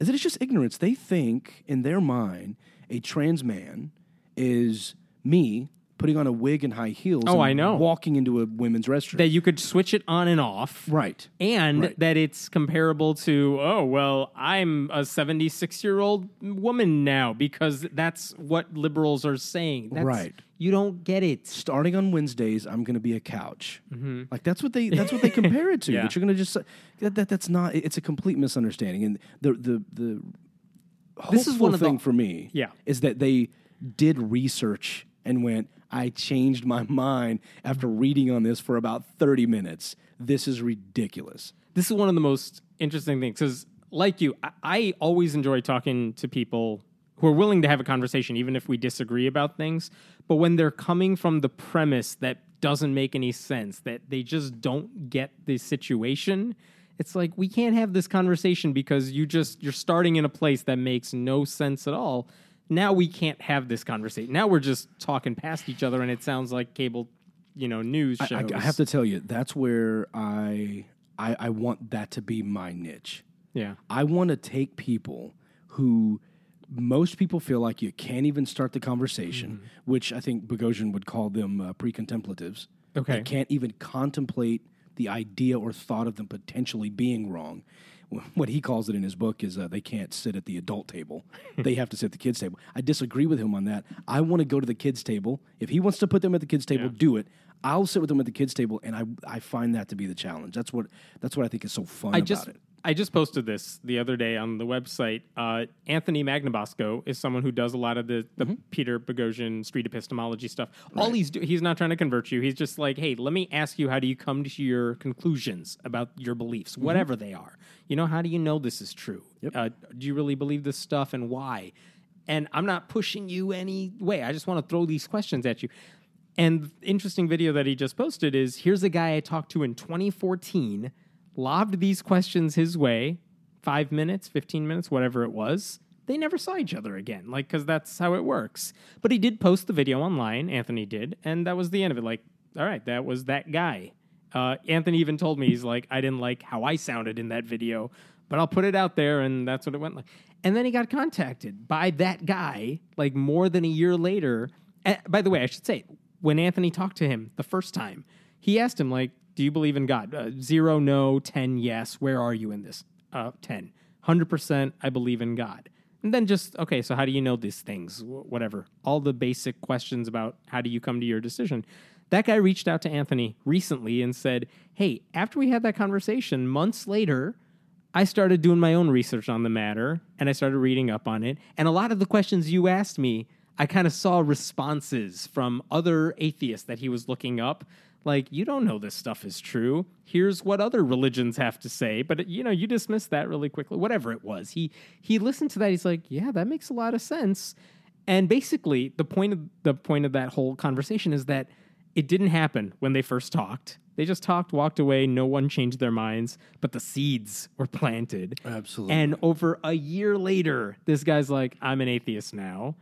is that it's just ignorance. They think, in their mind, a trans man is me, putting on a wig and high heels and walking into a women's restroom. That you could switch it on and off. Right. And that it's comparable to, oh, well, I'm a 76-year-old woman now because that's what liberals are saying. That's, you don't get it. Starting on Wednesdays, I'm going to be a couch. Mm-hmm. Like, that's what they compare it to. But you're going to just... That's not... It's a complete misunderstanding. And the hopeful this is one thing for me is that they did research and went... I changed my mind after reading on this for about 30 minutes. This is ridiculous. This is one of the most interesting things, because like you, I always enjoy talking to people who are willing to have a conversation, even if we disagree about things. But when they're coming from the premise that doesn't make any sense, that they just don't get the situation, it's like, we can't have this conversation because you're starting in a place that makes no sense at all. Now we can't have this conversation. Now we're just talking past each other, and it sounds like cable, news shows. I have to tell you, that's where I want that to be my niche. Yeah. I want to take people who most people feel like you can't even start the conversation, mm-hmm. which I think Boghossian would call them pre-contemplatives. Okay. They can't even contemplate the idea or thought of them potentially being wrong. What he calls it in his book is they can't sit at the adult table. They have to sit at the kids' table. I disagree with him on that. I want to go to the kids' table. If he wants to put them at the kids' table, do it. I'll sit with them at the kids' table, and I find that to be the challenge. That's what I think is so fun about it. I just posted this the other day on the website. Anthony Magnabosco is someone who does a lot of the mm-hmm. Peter Boghossian street epistemology stuff. Right. All he's not trying to convert you. He's just like, hey, let me ask you, how do you come to your conclusions about your beliefs, mm-hmm. whatever they are? How do you know this is true? Yep. Do you really believe this stuff, and why? And I'm not pushing you any way. I just want to throw these questions at you. And the interesting video that he just posted is, here's a guy I talked to in 2014, lobbed these questions his way, 5 minutes, 15 minutes, whatever it was. They never saw each other again, because that's how it works. But he did post the video online, Anthony did, and that was the end of it. All right, that was that guy. Anthony even told me, he's like, I didn't like how I sounded in that video, but I'll put it out there, and that's what it went like. And then he got contacted by that guy, more than a year later. And, by the way, I should say, when Anthony talked to him the first time, he asked him, do you believe in God? 0, no. 10, yes. Where are you in this? 10. 100%, I believe in God. And then so how do you know these things? Whatever. All the basic questions about how do you come to your decision. That guy reached out to Anthony recently and said, hey, after we had that conversation, months later, I started doing my own research on the matter, and I started reading up on it. And a lot of the questions you asked me, I kind of saw responses from other atheists that he was looking up. You don't know this stuff is true. Here's what other religions have to say. But, you dismiss that really quickly. Whatever it was. He listened to that. He's like, yeah, that makes a lot of sense. And basically, the point of that whole conversation is that it didn't happen when they first talked. They just talked, walked away. No one changed their minds. But the seeds were planted. Absolutely. And over a year later, this guy's like, I'm an atheist now.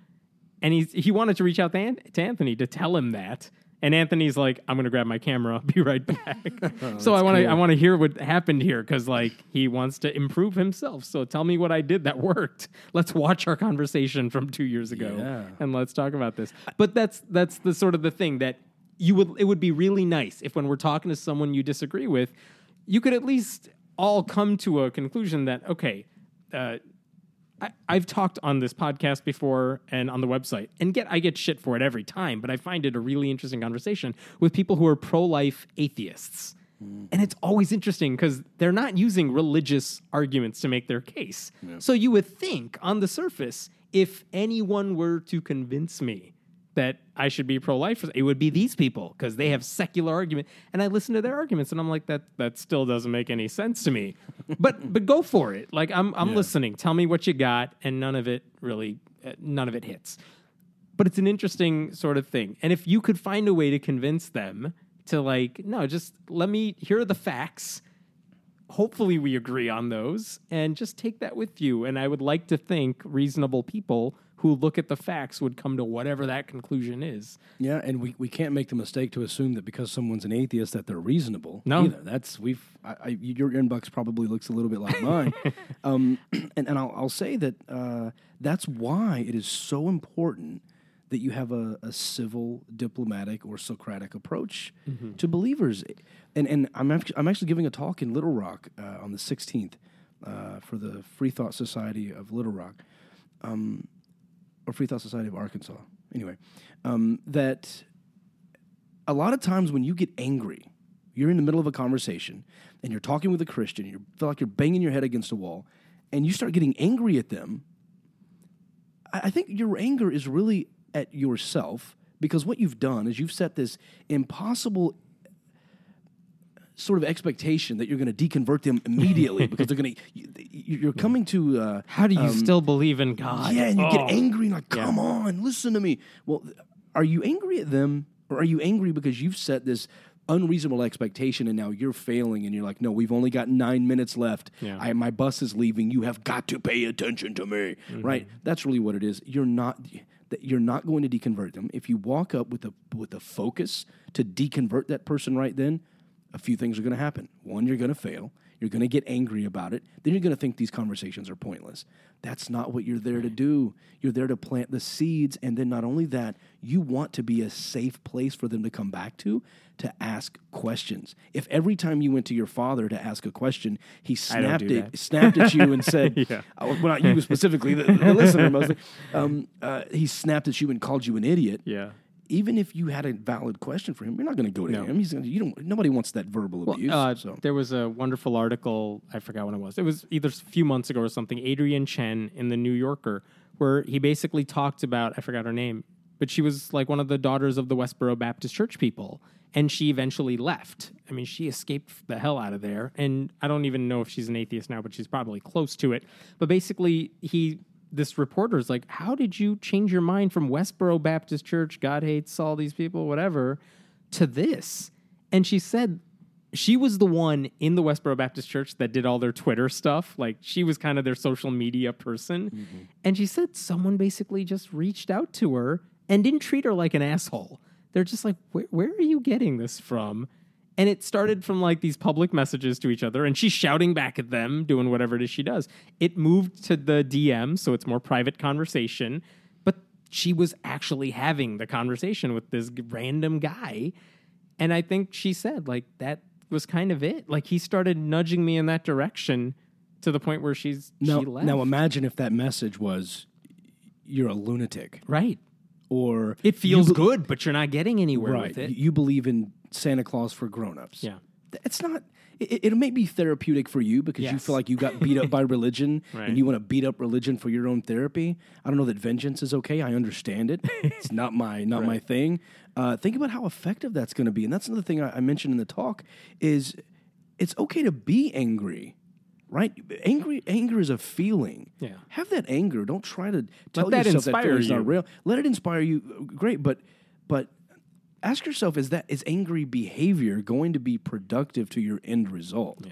And he wanted to reach out to Anthony to tell him that. And Anthony's like, I'm going to grab my camera. I'll be right back. So I want to hear what happened here, because he wants to improve himself. So tell me what I did that worked. Let's watch our conversation from 2 years ago, and let's talk about this. But that's the sort of the thing that it would be really nice if, when we're talking to someone you disagree with, you could at least all come to a conclusion that, okay, I've talked on this podcast before and on the website, and I get shit for it every time, but I find it a really interesting conversation with people who are pro-life atheists. Mm. And it's always interesting because they're not using religious arguments to make their case. Yeah. So you would think, on the surface, if anyone were to convince me that I should be pro-life, it would be these people, because they have secular argument. And I listen to their arguments, and I'm like, that still doesn't make any sense to me. But go for it. I'm listening. Tell me what you got, and none of it hits. But it's an interesting sort of thing. And if you could find a way to convince them to no, just let me hear the facts. Hopefully we agree on those, and just take that with you. And I would like to think reasonable people who look at the facts would come to whatever that conclusion is. Yeah, and we can't make the mistake to assume that because someone's an atheist that they're reasonable. No. Either. Your inbox probably looks a little bit like mine. And I'll say that that's why it is so important that you have a civil, diplomatic, or Socratic approach mm-hmm. to believers. And I'm actually giving a talk in Little Rock on the 16th for the Free Thought Society of Little Rock. Or Free Thought Society of Arkansas. Anyway, that a lot of times when you get angry, you're in the middle of a conversation and you're talking with a Christian, you feel like you're banging your head against a wall, and you start getting angry at them. I think your anger is really at yourself, because what you've done is you've set this impossible sort of expectation that you're going to deconvert them immediately because they're going to... You're coming to... how do you still believe in God? Yeah, and you get angry and come on, listen to me. Well, are you angry at them, or are you angry because you've set this unreasonable expectation, and now you're failing, and you're like, no, we've only got 9 minutes left. Yeah. My bus is leaving. You have got to pay attention to me, mm-hmm. right? That's really what it is. You're not going to deconvert them. If you walk up with a focus to deconvert that person right then, a few things are going to happen. One, you're going to fail. You're going to get angry about it. Then you're going to think these conversations are pointless. That's not what you're there to do. You're there to plant the seeds, and then not only that, you want to be a safe place for them to come back to ask questions. If every time you went to your father to ask a question, he snapped at you and said, yeah. Well, not you specifically, the listener mostly, he snapped at you and called you an idiot. Yeah. Even if you had a valid question for him, you're not going to go to him. Nobody wants that verbal abuse. There was a wonderful article. I forgot when it was. It was either a few months ago or something. Adrienne Chen in the New Yorker, where he basically talked about, I forgot her name, but she was like one of the daughters of the Westboro Baptist Church people, and she eventually left. I mean, she escaped the hell out of there, and I don't even know if she's an atheist now, but she's probably close to it. But basically, this reporter's like, how did you change your mind from Westboro Baptist Church, God hates all these people, whatever, to this? And she said she was the one in the Westboro Baptist Church that did all their Twitter stuff. Like, she was kind of their social media person. Mm-hmm. And she said someone basically just reached out to her and didn't treat her like an asshole. They're just like, where are you getting this from? And it started from, like, these public messages to each other, and she's shouting back at them, doing whatever it is she does. It moved to the DM, so it's more private conversation, but she was actually having the conversation with this random guy. And I think she said, like, that was kind of it. Like, he started nudging me in that direction to the point where she left. Now, imagine if that message was, you're a lunatic. Right. Or... it feels good, but you're not getting anywhere with it. You believe in... Santa Claus for grown-ups. Yeah. It's not... It may be therapeutic for you because you feel like you got beat up by religion right. and you want to beat up religion for your own therapy. I don't know that vengeance is okay. I understand it. It's not my thing. Think about how effective that's going to be. And that's another thing I mentioned in the talk is it's okay to be angry, right? Anger is a feeling. Yeah. Have that anger. Don't try to tell yourself that fear is not real. Let it inspire you. Great, but ask yourself, is angry behavior going to be productive to your end result? Yeah.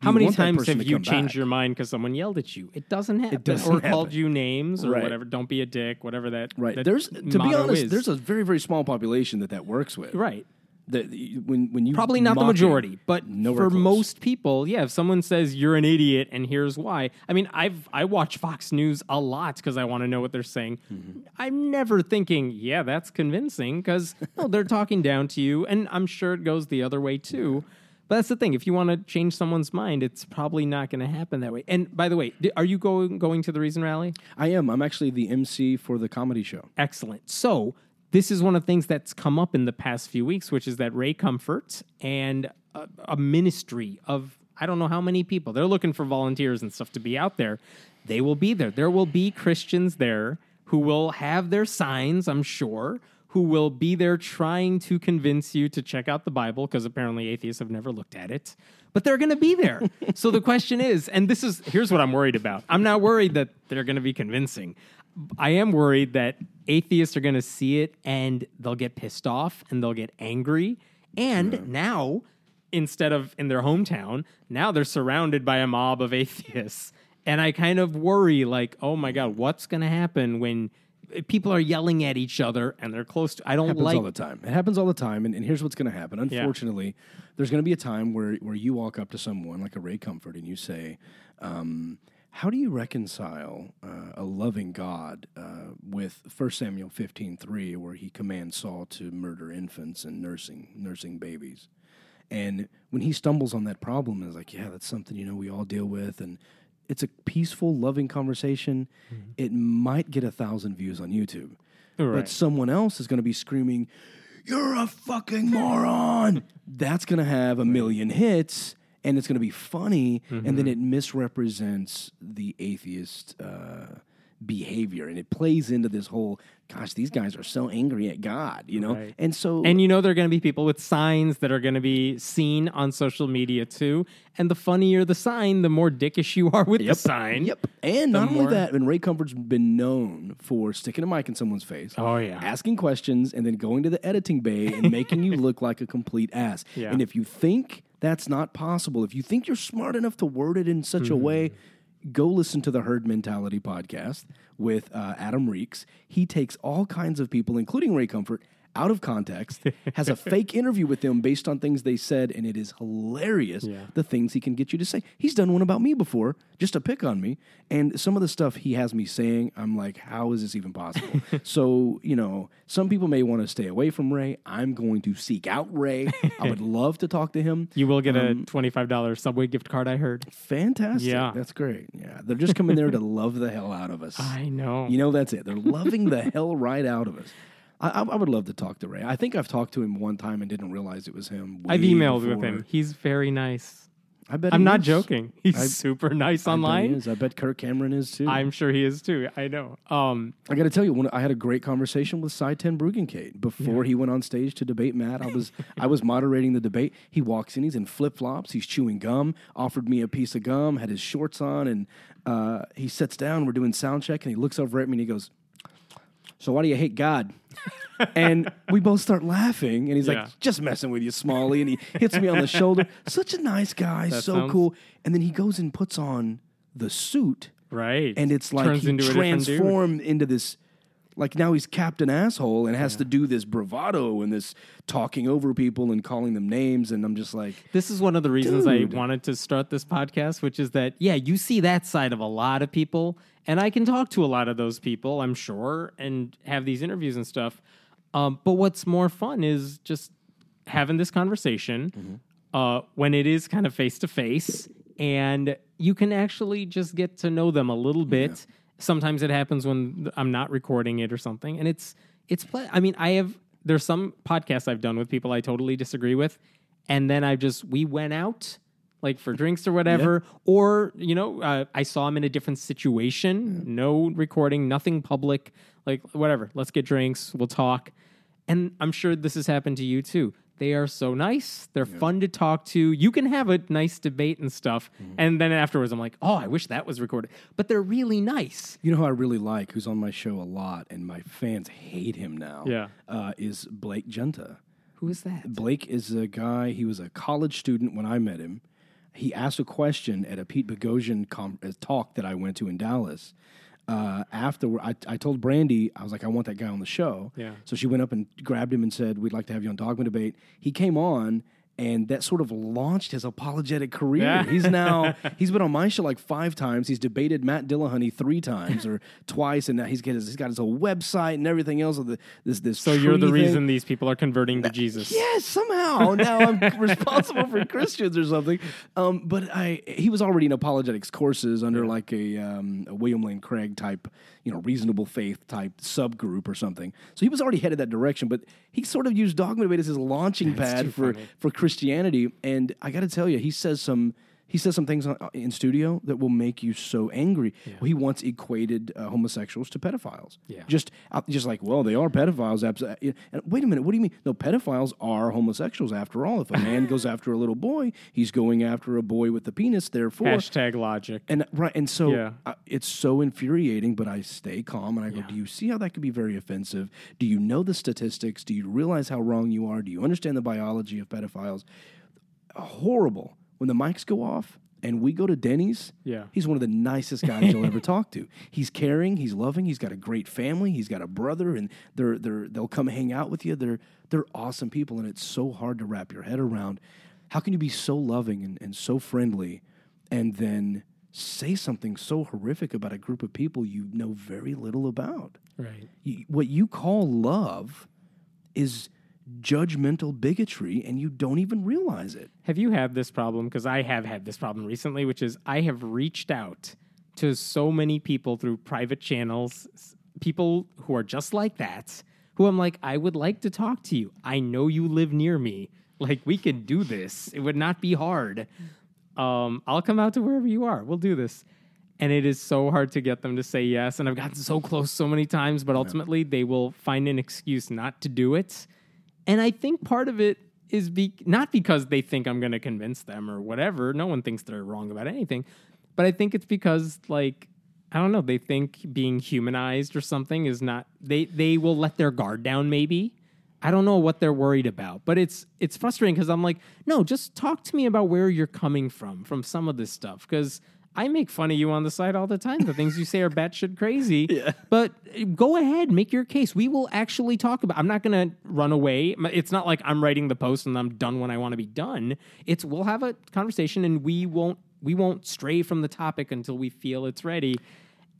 How many times have you changed your mind because someone yelled at you? It doesn't happen. Called you names or whatever. Don't be a dick, whatever that right. That there's to be honest, is. There's a very, very small population that works with. Right. That when you probably not the majority, but for most people, yeah. If someone says you're an idiot and here's why, I mean, I watch Fox News a lot because I want to know what they're saying. Mm-hmm. I'm never thinking, yeah, that's convincing because they're talking down to you, and I'm sure it goes the other way too. But that's the thing. If you want to change someone's mind, it's probably not going to happen that way. And by the way, are you going to the Reason Rally? I am. I'm actually the MC for the comedy show. Excellent. So. This is one of the things that's come up in the past few weeks, which is that Ray Comfort and a ministry of, I don't know how many people, they're looking for volunteers and stuff to be out there. They will be there. There will be Christians there who will have their signs, I'm sure, who will be there trying to convince you to check out the Bible, because apparently atheists have never looked at it. But they're going to be there. So the question is, and here's what I'm worried about. I'm not worried that they're going to be convincing. I am worried that atheists are going to see it and they'll get pissed off and they'll get angry. And now, instead of in their hometown, now they're surrounded by a mob of atheists. And I kind of worry, like, oh my God, what's going to happen when people are yelling at each other and they're close to... It happens all the time. And here's what's going to happen. Unfortunately, there's going to be a time where you walk up to someone like a Ray Comfort and you say... how do you reconcile a loving God with 1 Samuel 15:3, where he commands Saul to murder infants and nursing babies? And when he stumbles on that problem, it's like, yeah, that's something we all deal with, and it's a peaceful, loving conversation. Mm-hmm. It might get 1,000 views on YouTube, but someone else is going to be screaming, "You're a fucking moron!" That's going to have a million hits. And it's going to be funny, and then it misrepresents the atheist behavior, and it plays into this whole, gosh, these guys are so angry at God, you know? Right. And so... And you know there are going to be people with signs that are going to be seen on social media, too. And the funnier the sign, the more dickish you are with the sign. Yep. And not only that, and Ray Comfort's been known for sticking a mic in someone's face, asking questions, and then going to the editing bay and making you look like a complete ass. Yeah. And if you think that's not possible, if you think you're smart enough to word it in such a way... Go listen to the Herd Mentality podcast with Adam Reeks. He takes all kinds of people, including Ray Comfort, out of context, has a fake interview with them based on things they said, and it is hilarious the things he can get you to say. He's done one about me before, just to pick on me, and some of the stuff he has me saying, I'm like, how is this even possible? So, you know, some people may want to stay away from Ray. I'm going to seek out Ray. I would love to talk to him. You will get a $25 Subway gift card, I heard. Fantastic. Yeah. That's great. Yeah. They're just coming there to love the hell out of us. I know. You know, that's it. They're loving the hell right out of us. I would love to talk to Ray. I think I've talked to him one time and didn't realize it was him. I've emailed with him. He's very nice. I bet I'm not joking. He's super nice online. I bet Kirk Cameron is too. I'm sure he is too. I know. I got to tell you, when I had a great conversation with Cy Ten Bruggenkate before he went on stage to debate Matt. I was moderating the debate. He walks in. He's in flip flops. He's chewing gum. Offered me a piece of gum. Had his shorts on, and he sits down. We're doing sound check, and he looks over at me and he goes, "So why do you hate God?" And we both start laughing, and he's like, "Just messing with you, Smalley." And he hits me on the shoulder. Such a nice guy, cool. And then he goes and puts on the suit, right? And it's like he transformed into this. Like now he's Captain Asshole and has to do this bravado and this talking over people and calling them names. And I'm just like... This is one of the reasons I wanted to start this podcast, which is that, you see that side of a lot of people. And I can talk to a lot of those people, I'm sure, and have these interviews and stuff. But what's more fun is just having this conversation when it is kind of face-to-face. And you can actually just get to know them a little bit. Yeah. Sometimes it happens when I'm not recording it or something. And there's some podcasts I've done with people I totally disagree with. And then we went out like for drinks or whatever, or, I saw him in a different situation, no recording, nothing public, like whatever, let's get drinks. We'll talk. And I'm sure this has happened to you too. They are so nice. They're fun to talk to. You can have a nice debate and stuff. Mm-hmm. And then afterwards, I'm like, oh, I wish that was recorded. But they're really nice. You know who I really like, who's on my show a lot, and my fans hate him now, is Blake Genta. Who is that? Blake is a guy, he was a college student when I met him. He asked a question at a Pete Boghossian talk that I went to in Dallas. Afterward, I told Brandi, I was like, I want that guy on the show. Yeah. So she went up and grabbed him and said, "We'd like to have you on Dogma Debate." He came on, and that sort of launched his apologetic career. Yeah. He's been on my show like 5 times. He's debated Matt Dillahunty 3 times or twice, and now he's got his whole website and everything else. So you're the reason these people are converting to Jesus? Yes, somehow now I'm responsible for Christians or something. But he was already in apologetics courses under like a William Lane Craig type, reasonable faith type subgroup or something. So he was already headed that direction, but he sort of used Dogma Debate as his launching pad for Christianity. And I got to tell you, he says some things in studio that will make you so angry. Yeah. Well, he once equated homosexuals to pedophiles. Yeah. Just like, well, they are pedophiles. And wait a minute, what do you mean? No, pedophiles are homosexuals after all. If a man goes after a little boy, he's going after a boy with a penis, therefore... Hashtag logic. And so it's so infuriating, but I stay calm and I go, do you see how that could be very offensive? Do you know the statistics? Do you realize how wrong you are? Do you understand the biology of pedophiles? Horrible. When the mics go off and we go to Denny's, he's one of the nicest guys you'll ever talk to. He's caring, he's loving, he's got a great family, he's got a brother, and they'll come hang out with you. They're awesome people, and it's so hard to wrap your head around. How can you be so loving and so friendly and then say something so horrific about a group of people you know very little about? Right. What you call love is judgmental bigotry, and you don't even realize it. Have you had this problem? Because I have had this problem recently, which is I have reached out to so many people through private channels, people who are just like that, who I'm like, I would like to talk to you. I know you live near me. Like, we could do this. It would not be hard. I'll come out to wherever you are. We'll do this. And it is so hard to get them to say yes. And I've gotten so close so many times, but ultimately they will find an excuse not to do it. And I think part of it is not because they think I'm going to convince them or whatever. No one thinks they're wrong about anything. But I think it's because, like, I don't know, they think being humanized or something is not... They will let their guard down, maybe. I don't know what they're worried about. But it's frustrating because I'm like, no, just talk to me about where you're coming from some of this stuff. Because I make fun of you on the site all the time. The things you say are batshit crazy. Yeah. But go ahead, make your case. We will actually talk about it. I'm not going to run away. It's not like I'm writing the post and I'm done when I want to be done. It's we'll have a conversation and we won't stray from the topic until we feel it's ready.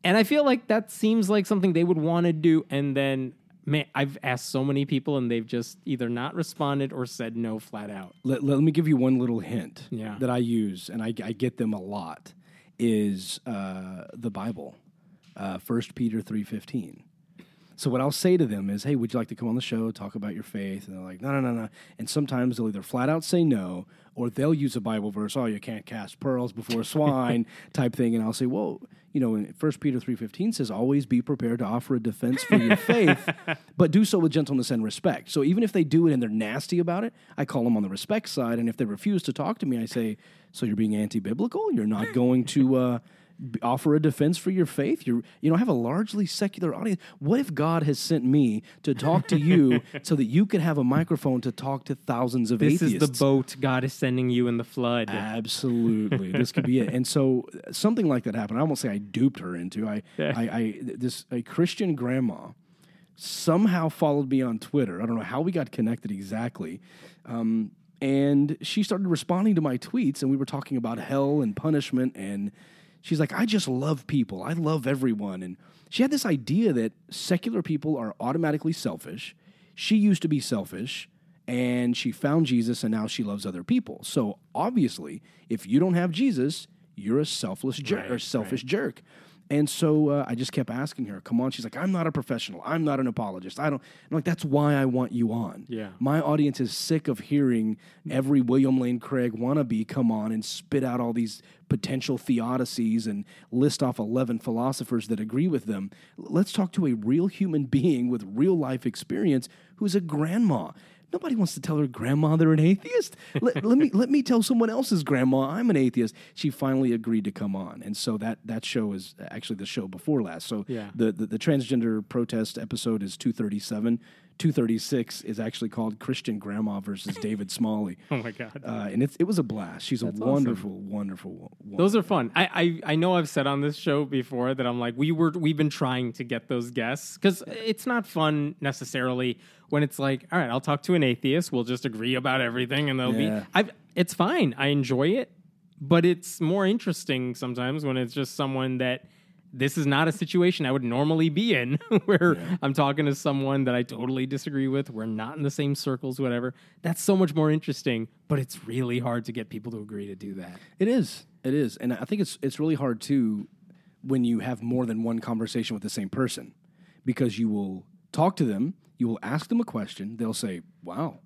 And I feel like that seems like something they would want to do. And then, man, I've asked so many people and they've just either not responded or said no flat out. Let me give you one little hint that I use, and I get them a lot. Is the Bible, 1 Peter 3:15. So what I'll say to them is, hey, would you like to come on the show, talk about your faith? And they're like, no. And sometimes they'll either flat out say no, or they'll use a Bible verse, oh, you can't cast pearls before swine type thing. And I'll say, well, you know, in 1 Peter 3:15 says, always be prepared to offer a defense for your faith, but do so with gentleness and respect. So even if they do it and they're nasty about it, I call them on the respect side. And if they refuse to talk to me, I say, so you're being anti-biblical? You're not going to offer a defense for your faith? You know, I have a largely secular audience. What if God has sent me to talk to you so that you could have a microphone to talk to thousands of atheists? This is the boat God is sending you in the flood. Absolutely. This could be it. And so something like that happened. I won't say I duped her into. A Christian grandma somehow followed me on Twitter. I don't know how we got connected exactly. And she started responding to my tweets, and we were talking about hell and punishment, and she's like, I just love people. I love everyone. And she had this idea that secular people are automatically selfish. She used to be selfish, and she found Jesus, and now she loves other people. So obviously, if you don't have Jesus, you're a selfish jerk. And so I just kept asking her, come on. She's like, I'm not a professional. I'm not an apologist. I'm like, that's why I want you on. Yeah. My audience is sick of hearing every William Lane Craig wannabe come on and spit out all these potential theodicies and list off 11 philosophers that agree with them. Let's talk to a real human being with real life experience who's a grandma. Nobody wants to tell her grandma they're an atheist. Let me tell someone else's grandma I'm an atheist. She finally agreed to come on, and so that show is actually the show before last. So the transgender protest episode is 237. 236 is actually called Christian Grandma versus David Smalley. Oh my God! And it was a blast. She's That's a wonderful, awesome. wonderful. Those are fun. I know I've said on this show before that I'm like we've been trying to get those guests because it's not fun necessarily when it's like, all right, I'll talk to an atheist. We'll just agree about everything, and they'll be. It's fine. I enjoy it, but it's more interesting sometimes when it's just someone that. This is not a situation I would normally be in where I'm talking to someone that I totally disagree with. We're not in the same circles, whatever. That's so much more interesting, but it's really hard to get people to agree to do that. It is. And I think it's really hard, too, when you have more than one conversation with the same person because you will talk to them, you will ask them a question, they'll say, wow,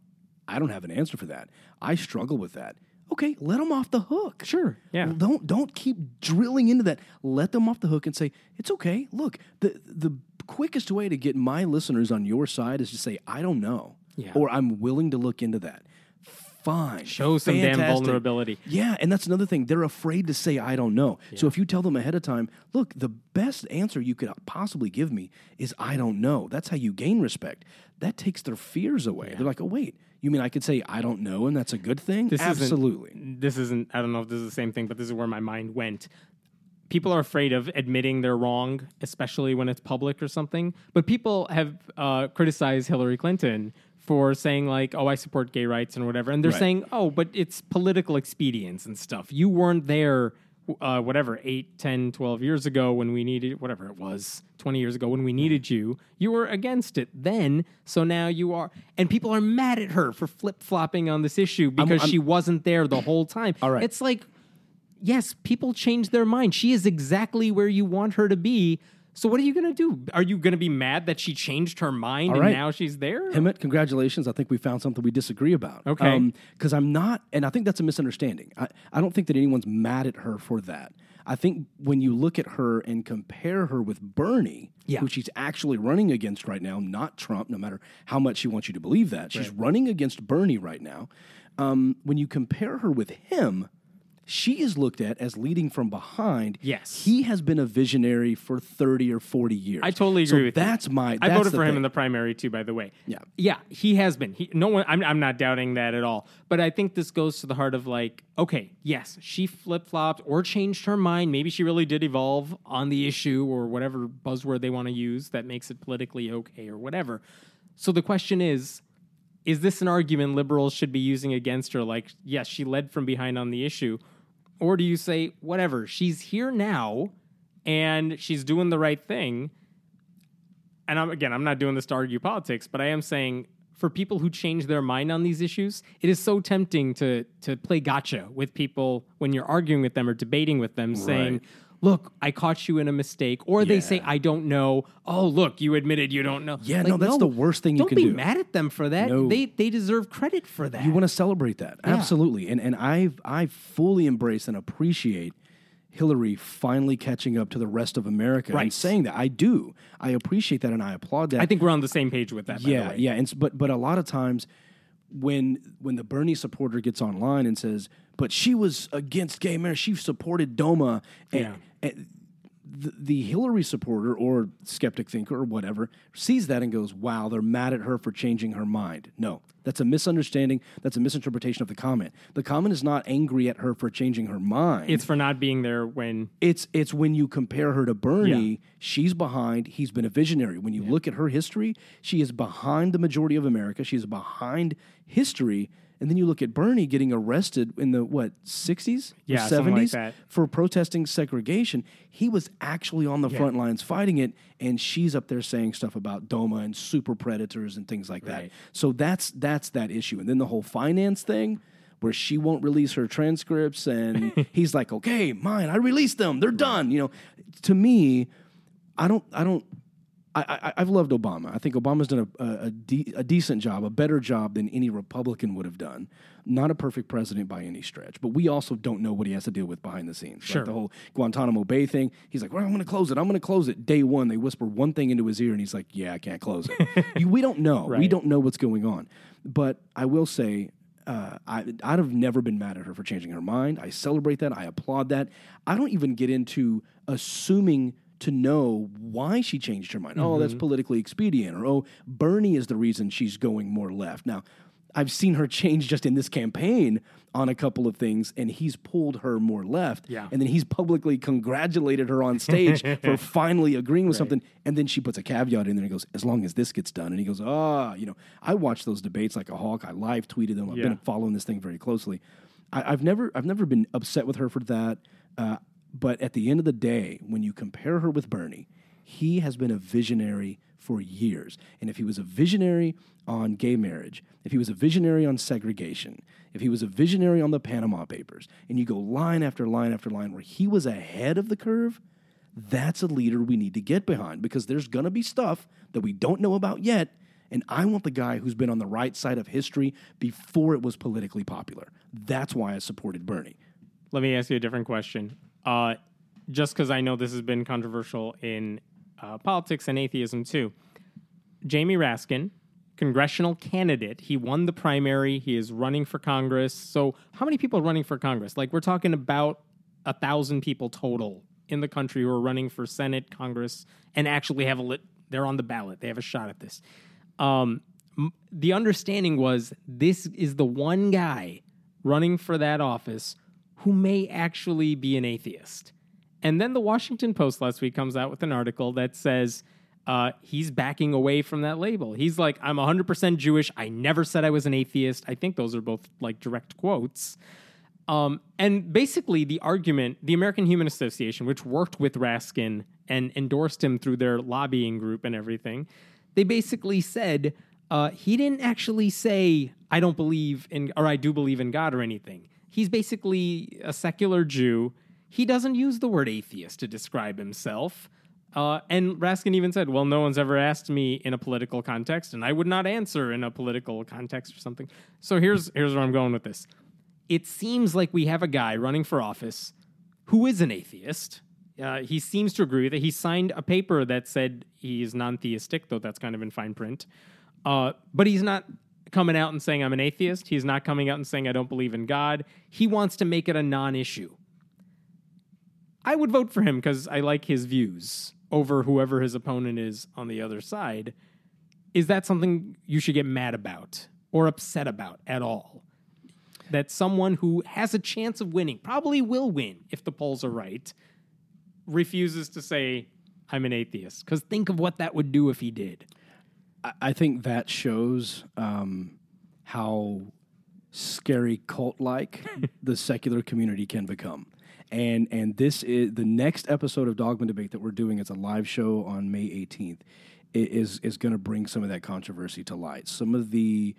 I don't have an answer for that. I struggle with that. Okay, let them off the hook. Sure, yeah. Don't keep drilling into that. Let them off the hook and say, it's okay. Look, the quickest way to get my listeners on your side is to say, I don't know, or I'm willing to look into that. Fine. Show some damn vulnerability. Yeah, and that's another thing. They're afraid to say, I don't know. Yeah. So if you tell them ahead of time, look, the best answer you could possibly give me is, I don't know. That's how you gain respect. That takes their fears away. Yeah. They're like, oh, wait. You mean I could say I don't know and that's a good thing? This isn't, I don't know if this is the same thing, but this is where my mind went. People are afraid of admitting they're wrong, especially when it's public or something. But people have criticized Hillary Clinton for saying like, oh, I support gay rights and whatever. And they're saying, oh, but it's political expedience and stuff. You weren't there, 8, 10, 12 years ago when we needed, 20 years ago when we needed you. You were against it then, so now you are. And people are mad at her for flip-flopping on this issue because she wasn't there the whole time. All right. It's like, yes, people change their mind. She is exactly where you want her to be. So what are you going to do? Are you going to be mad that she changed her mind and now she's there? Hemet, congratulations. I think we found something we disagree about. Okay. Because I'm not, and I think that's a misunderstanding. I don't think that anyone's mad at her for that. I think when you look at her and compare her with Bernie, who she's actually running against right now, not Trump, no matter how much she wants you to believe that. She's running against Bernie right now. When you compare her with him, she is looked at as leading from behind. Yes. He has been a visionary for 30 or 40 years. I totally agree with that's you. I voted for him in the primary too, by the way. Yeah, he has been. I'm not doubting that at all. But I think this goes to the heart of like, okay, yes, she flip-flopped or changed her mind. Maybe she really did evolve on the issue or whatever buzzword they want to use that makes it politically okay or whatever. So the question is this an argument liberals should be using against her? Like, yes, she led from behind on the issue. Or do you say, whatever, she's here now, and she's doing the right thing? And I'm not doing this to argue politics, but I am saying for people who change their mind on these issues, it is so tempting to play gotcha with people when you're arguing with them or debating with them, saying, look, I caught you in a mistake. Or they say, I don't know. Oh, look, you admitted you don't know. Yeah, like, no, that's the worst thing you can do. Don't be mad at them for that. No. They deserve credit for that. You want to celebrate that. Yeah. Absolutely. And I fully embrace and appreciate Hillary finally catching up to the rest of America and saying that. I do. I appreciate that, and I applaud that. I think we're on the same page with that, by the way. Yeah, and, but a lot of times when the Bernie supporter gets online and says, but she was against gay marriage. She supported DOMA. And the Hillary supporter or skeptic thinker or whatever sees that and goes, wow, they're mad at her for changing her mind. No, that's a misunderstanding. That's a misinterpretation of the comment. The comment is not angry at her for changing her mind. It's for not being there when... It's when you compare her to Bernie, she's behind. He's been a visionary. When you look at her history, she is behind the majority of America. She is behind history. And then you look at Bernie getting arrested in the, 60s? Yeah, 70s, like for protesting segregation. He was actually on the front lines fighting it, and she's up there saying stuff about DOMA and super predators and things like that. So that's that issue. And then the whole finance thing, where she won't release her transcripts, and he's like, okay, mine, I released them, they're done. You know, to me, I've loved Obama. I think Obama's done a decent job, a better job than any Republican would have done. Not a perfect president by any stretch, but we also don't know what he has to deal with behind the scenes. Sure. Like the whole Guantanamo Bay thing. He's like, well, I'm going to close it. Day one, they whisper one thing into his ear, and he's like, yeah, I can't close it. We don't know. Right. We don't know what's going on. But I will say... I'd have never been mad at her for changing her mind. I celebrate that. I applaud that. I don't even get into assuming to know why she changed her mind. Mm-hmm. Oh, that's politically expedient. Or, oh, Bernie is the reason she's going more left. Now, I've seen her change just in this campaign on a couple of things, and he's pulled her more left. Yeah. And then he's publicly congratulated her on stage for finally agreeing with something. And then she puts a caveat in there and goes, as long as this gets done. And he goes, I watch those debates like a hawk. I live tweeted them. I've been following this thing very closely. I've never been upset with her for that. But at the end of the day, when you compare her with Bernie, he has been a visionary for years. And if he was a visionary on gay marriage, if he was a visionary on segregation, if he was a visionary on the Panama Papers, and you go line after line after line where he was ahead of the curve, that's a leader we need to get behind, because there's going to be stuff that we don't know about yet, and I want the guy who's been on the right side of history before it was politically popular. That's why I supported Bernie. Let me ask you a different question. Just because I know this has been controversial in politics and atheism too. Jamie Raskin, congressional candidate. He won the primary. He is running for Congress. So how many people are running for Congress? Like, we're talking about 1,000 people total in the country who are running for Senate, Congress, and actually have they're on the ballot. They have a shot at this. The understanding was this is the one guy running for that office who may actually be an atheist. And then the Washington Post last week comes out with an article that says he's backing away from that label. He's like, I'm 100% Jewish. I never said I was an atheist. I think those are both like direct quotes. And basically the argument, the American Human Association, which worked with Raskin and endorsed him through their lobbying group and everything, they basically said he didn't actually say, I don't believe in, or I do believe in God or anything. He's basically a secular Jew. He doesn't use the word atheist to describe himself. And Raskin even said, well, no one's ever asked me in a political context, and I would not answer in a political context or something. So here's where I'm going with this. It seems like we have a guy running for office who is an atheist. He seems to agree with it. He signed a paper that said he is non-theistic, though that's kind of in fine print. But he's not coming out and saying, I'm an atheist. He's not coming out and saying, I don't believe in God. He wants to make it a non-issue. I would vote for him because I like his views over whoever his opponent is on the other side. Is that something you should get mad about or upset about at all? That someone who has a chance of winning, probably will win if the polls are right, refuses to say, I'm an atheist. Because think of what that would do if he did. I think that shows how scary cult-like the secular community can become. And this is the next episode of Dogma Debate that we're doing. It's a live show on May 18th. It is going to bring some of that controversy to light. Some of the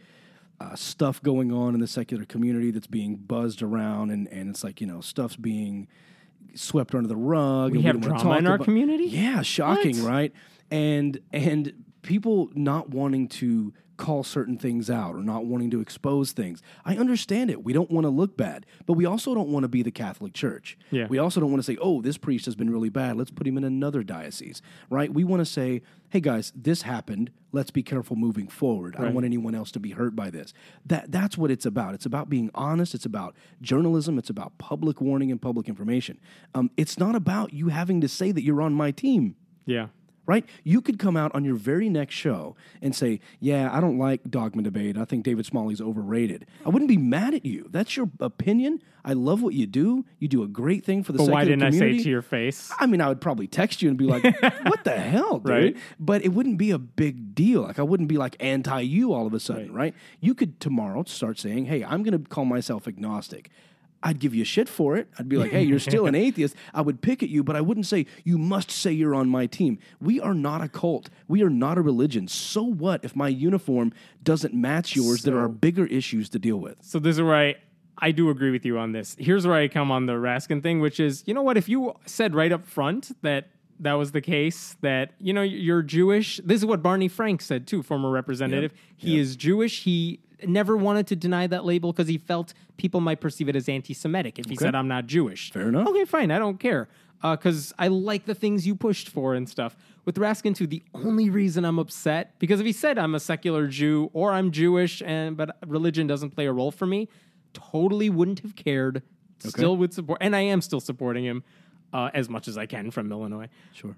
stuff going on in the secular community that's being buzzed around, and it's like, you know, stuff's being swept under the rug. We have drama in our community? Yeah, shocking, right? And people not wanting to call certain things out or not wanting to expose things. I understand it. We don't want to look bad, but we also don't want to be the Catholic Church. Yeah. We also don't want to say, oh, this priest has been really bad. Let's put him in another diocese, right? We want to say, hey, guys, this happened. Let's be careful moving forward. Right. I don't want anyone else to be hurt by this. That's what it's about. It's about being honest. It's about journalism. It's about public warning and public information. It's not about you having to say that you're on my team. Yeah. Right? You could come out on your very next show and say, yeah, I don't like Dogma Debate. I think David Smalley's overrated. I wouldn't be mad at you. That's your opinion. I love what you do. You do a great thing for the secular community. But why didn't I say it to your face? I mean, I would probably text you and be like, what the hell, dude? Right? But it wouldn't be a big deal. Like, I wouldn't be like anti you all of a sudden, right? You could tomorrow start saying, hey, I'm going to call myself agnostic. I'd give you shit for it. I'd be like, hey, you're still an atheist. I would pick at you, but I wouldn't say, you must say you're on my team. We are not a cult. We are not a religion. So what if my uniform doesn't match yours? So, there are bigger issues to deal with. So this is where I do agree with you on this. Here's where I come on the Raskin thing, which is, you know what? If you said right up front that was the case, that, you know, you're Jewish. This is what Barney Frank said, too, former representative. Yep. He is Jewish. He never wanted to deny that label because he felt people might perceive it as anti-Semitic if he said, I'm not Jewish. Fair enough. Okay, fine. I don't care because I like the things you pushed for and stuff. With Raskin, too, the only reason I'm upset, because if he said I'm a secular Jew or I'm Jewish but religion doesn't play a role for me, totally wouldn't have cared. Okay. Still would support. And I am still supporting him as much as I can from Illinois. Sure.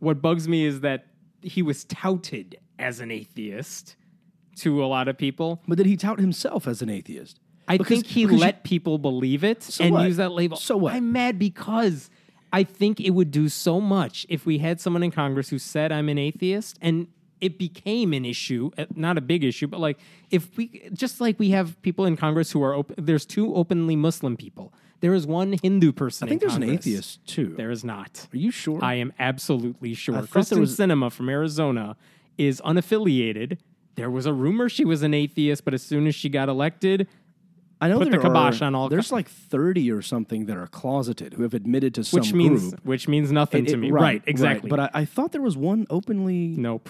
What bugs me is that he was touted as an atheist to a lot of people. But did he tout himself as an atheist? I think he let people believe it use that label. So what? I'm mad because I think it would do so much if we had someone in Congress who said, I'm an atheist, and it became an issue, not a big issue, but like if we, just like we have people in Congress who are open, there's two openly Muslim people. There is one Hindu person in Congress. I think there's an atheist too. There is not. Are you sure? I am absolutely sure. Kristen Sinema from Arizona is unaffiliated. There was a rumor she was an atheist, but as soon as she got elected, I know put the kibosh on all. There's like 30 or something that are closeted who have admitted to some group. Which means nothing to me. Right, exactly. Right. But I thought there was one openly... Nope.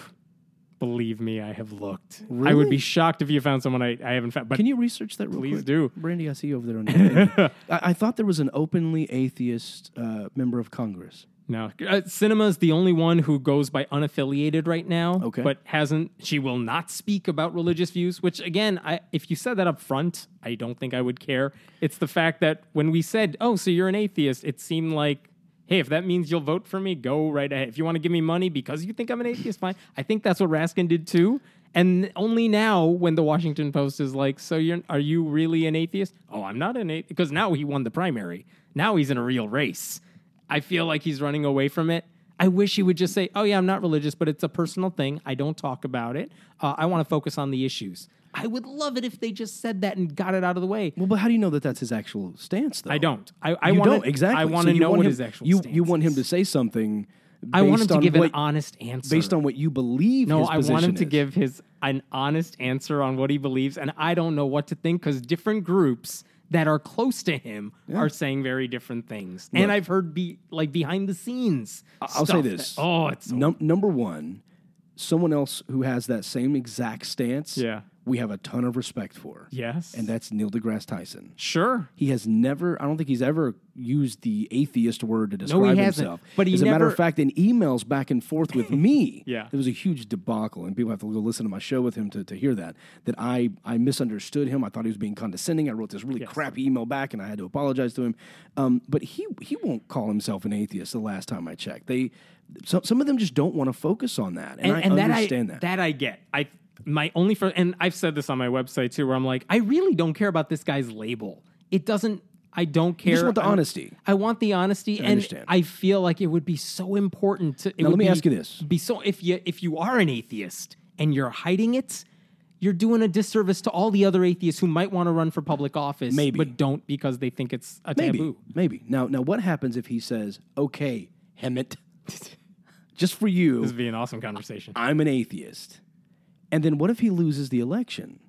Believe me, I have looked. Really? I would be shocked if you found someone I haven't found. But can you research that real quick? Please do. Brandi, I see you over there on the I thought there was an openly atheist member of Congress. No, Sinema's the only one who goes by unaffiliated right now, but hasn't. She will not speak about religious views, which, again, if you said that up front, I don't think I would care. It's the fact that when we said, oh, so you're an atheist, it seemed like, hey, if that means you'll vote for me, go right ahead. If you want to give me money because you think I'm an atheist, fine. I think that's what Raskin did, too. And only now when the Washington Post is like, so are you really an atheist? Oh, I'm not an atheist. Because now he won the primary. Now he's in a real race. I feel like he's running away from it. I wish he would just say, oh, yeah, I'm not religious, but it's a personal thing. I don't talk about it. I want to focus on the issues. I would love it if they just said that and got it out of the way. Well, but how do you know that that's his actual stance, though? I don't. I want to know what his actual stance is. You want him to say something I want him to give an honest answer. Based on what you believe his position is. No, I want him to give an honest answer on what he believes, and I don't know what to think because different groups that are close to him are saying very different things. Look, and I've heard behind the scenes I'll say this. Number one, someone else who has that same exact stance we have a ton of respect for. Yes. And that's Neil deGrasse Tyson. Sure. He has never, I don't think he's ever used the atheist word to describe himself. But he As a matter of fact, in emails back and forth with me, there was a huge debacle, and people have to go listen to my show with him to hear that I misunderstood him. I thought he was being condescending. I wrote this really crappy email back, and I had to apologize to him. But he won't call himself an atheist the last time I checked. Some of them just don't want to focus on that, and I understand that. That I get. And I've said this on my website too, where I'm like, I really don't care about this guy's label. It doesn't. I don't care. You just want the honesty. I want the honesty, and I feel like it would be so important to. Now, let me ask you this: if you are an atheist and you're hiding it, you're doing a disservice to all the other atheists who might want to run for public office, but don't because they think it's a taboo. Maybe. Now, what happens if he says, "Okay, Hemet, just for you, this would be an awesome conversation. I'm an atheist." And then what if he loses the election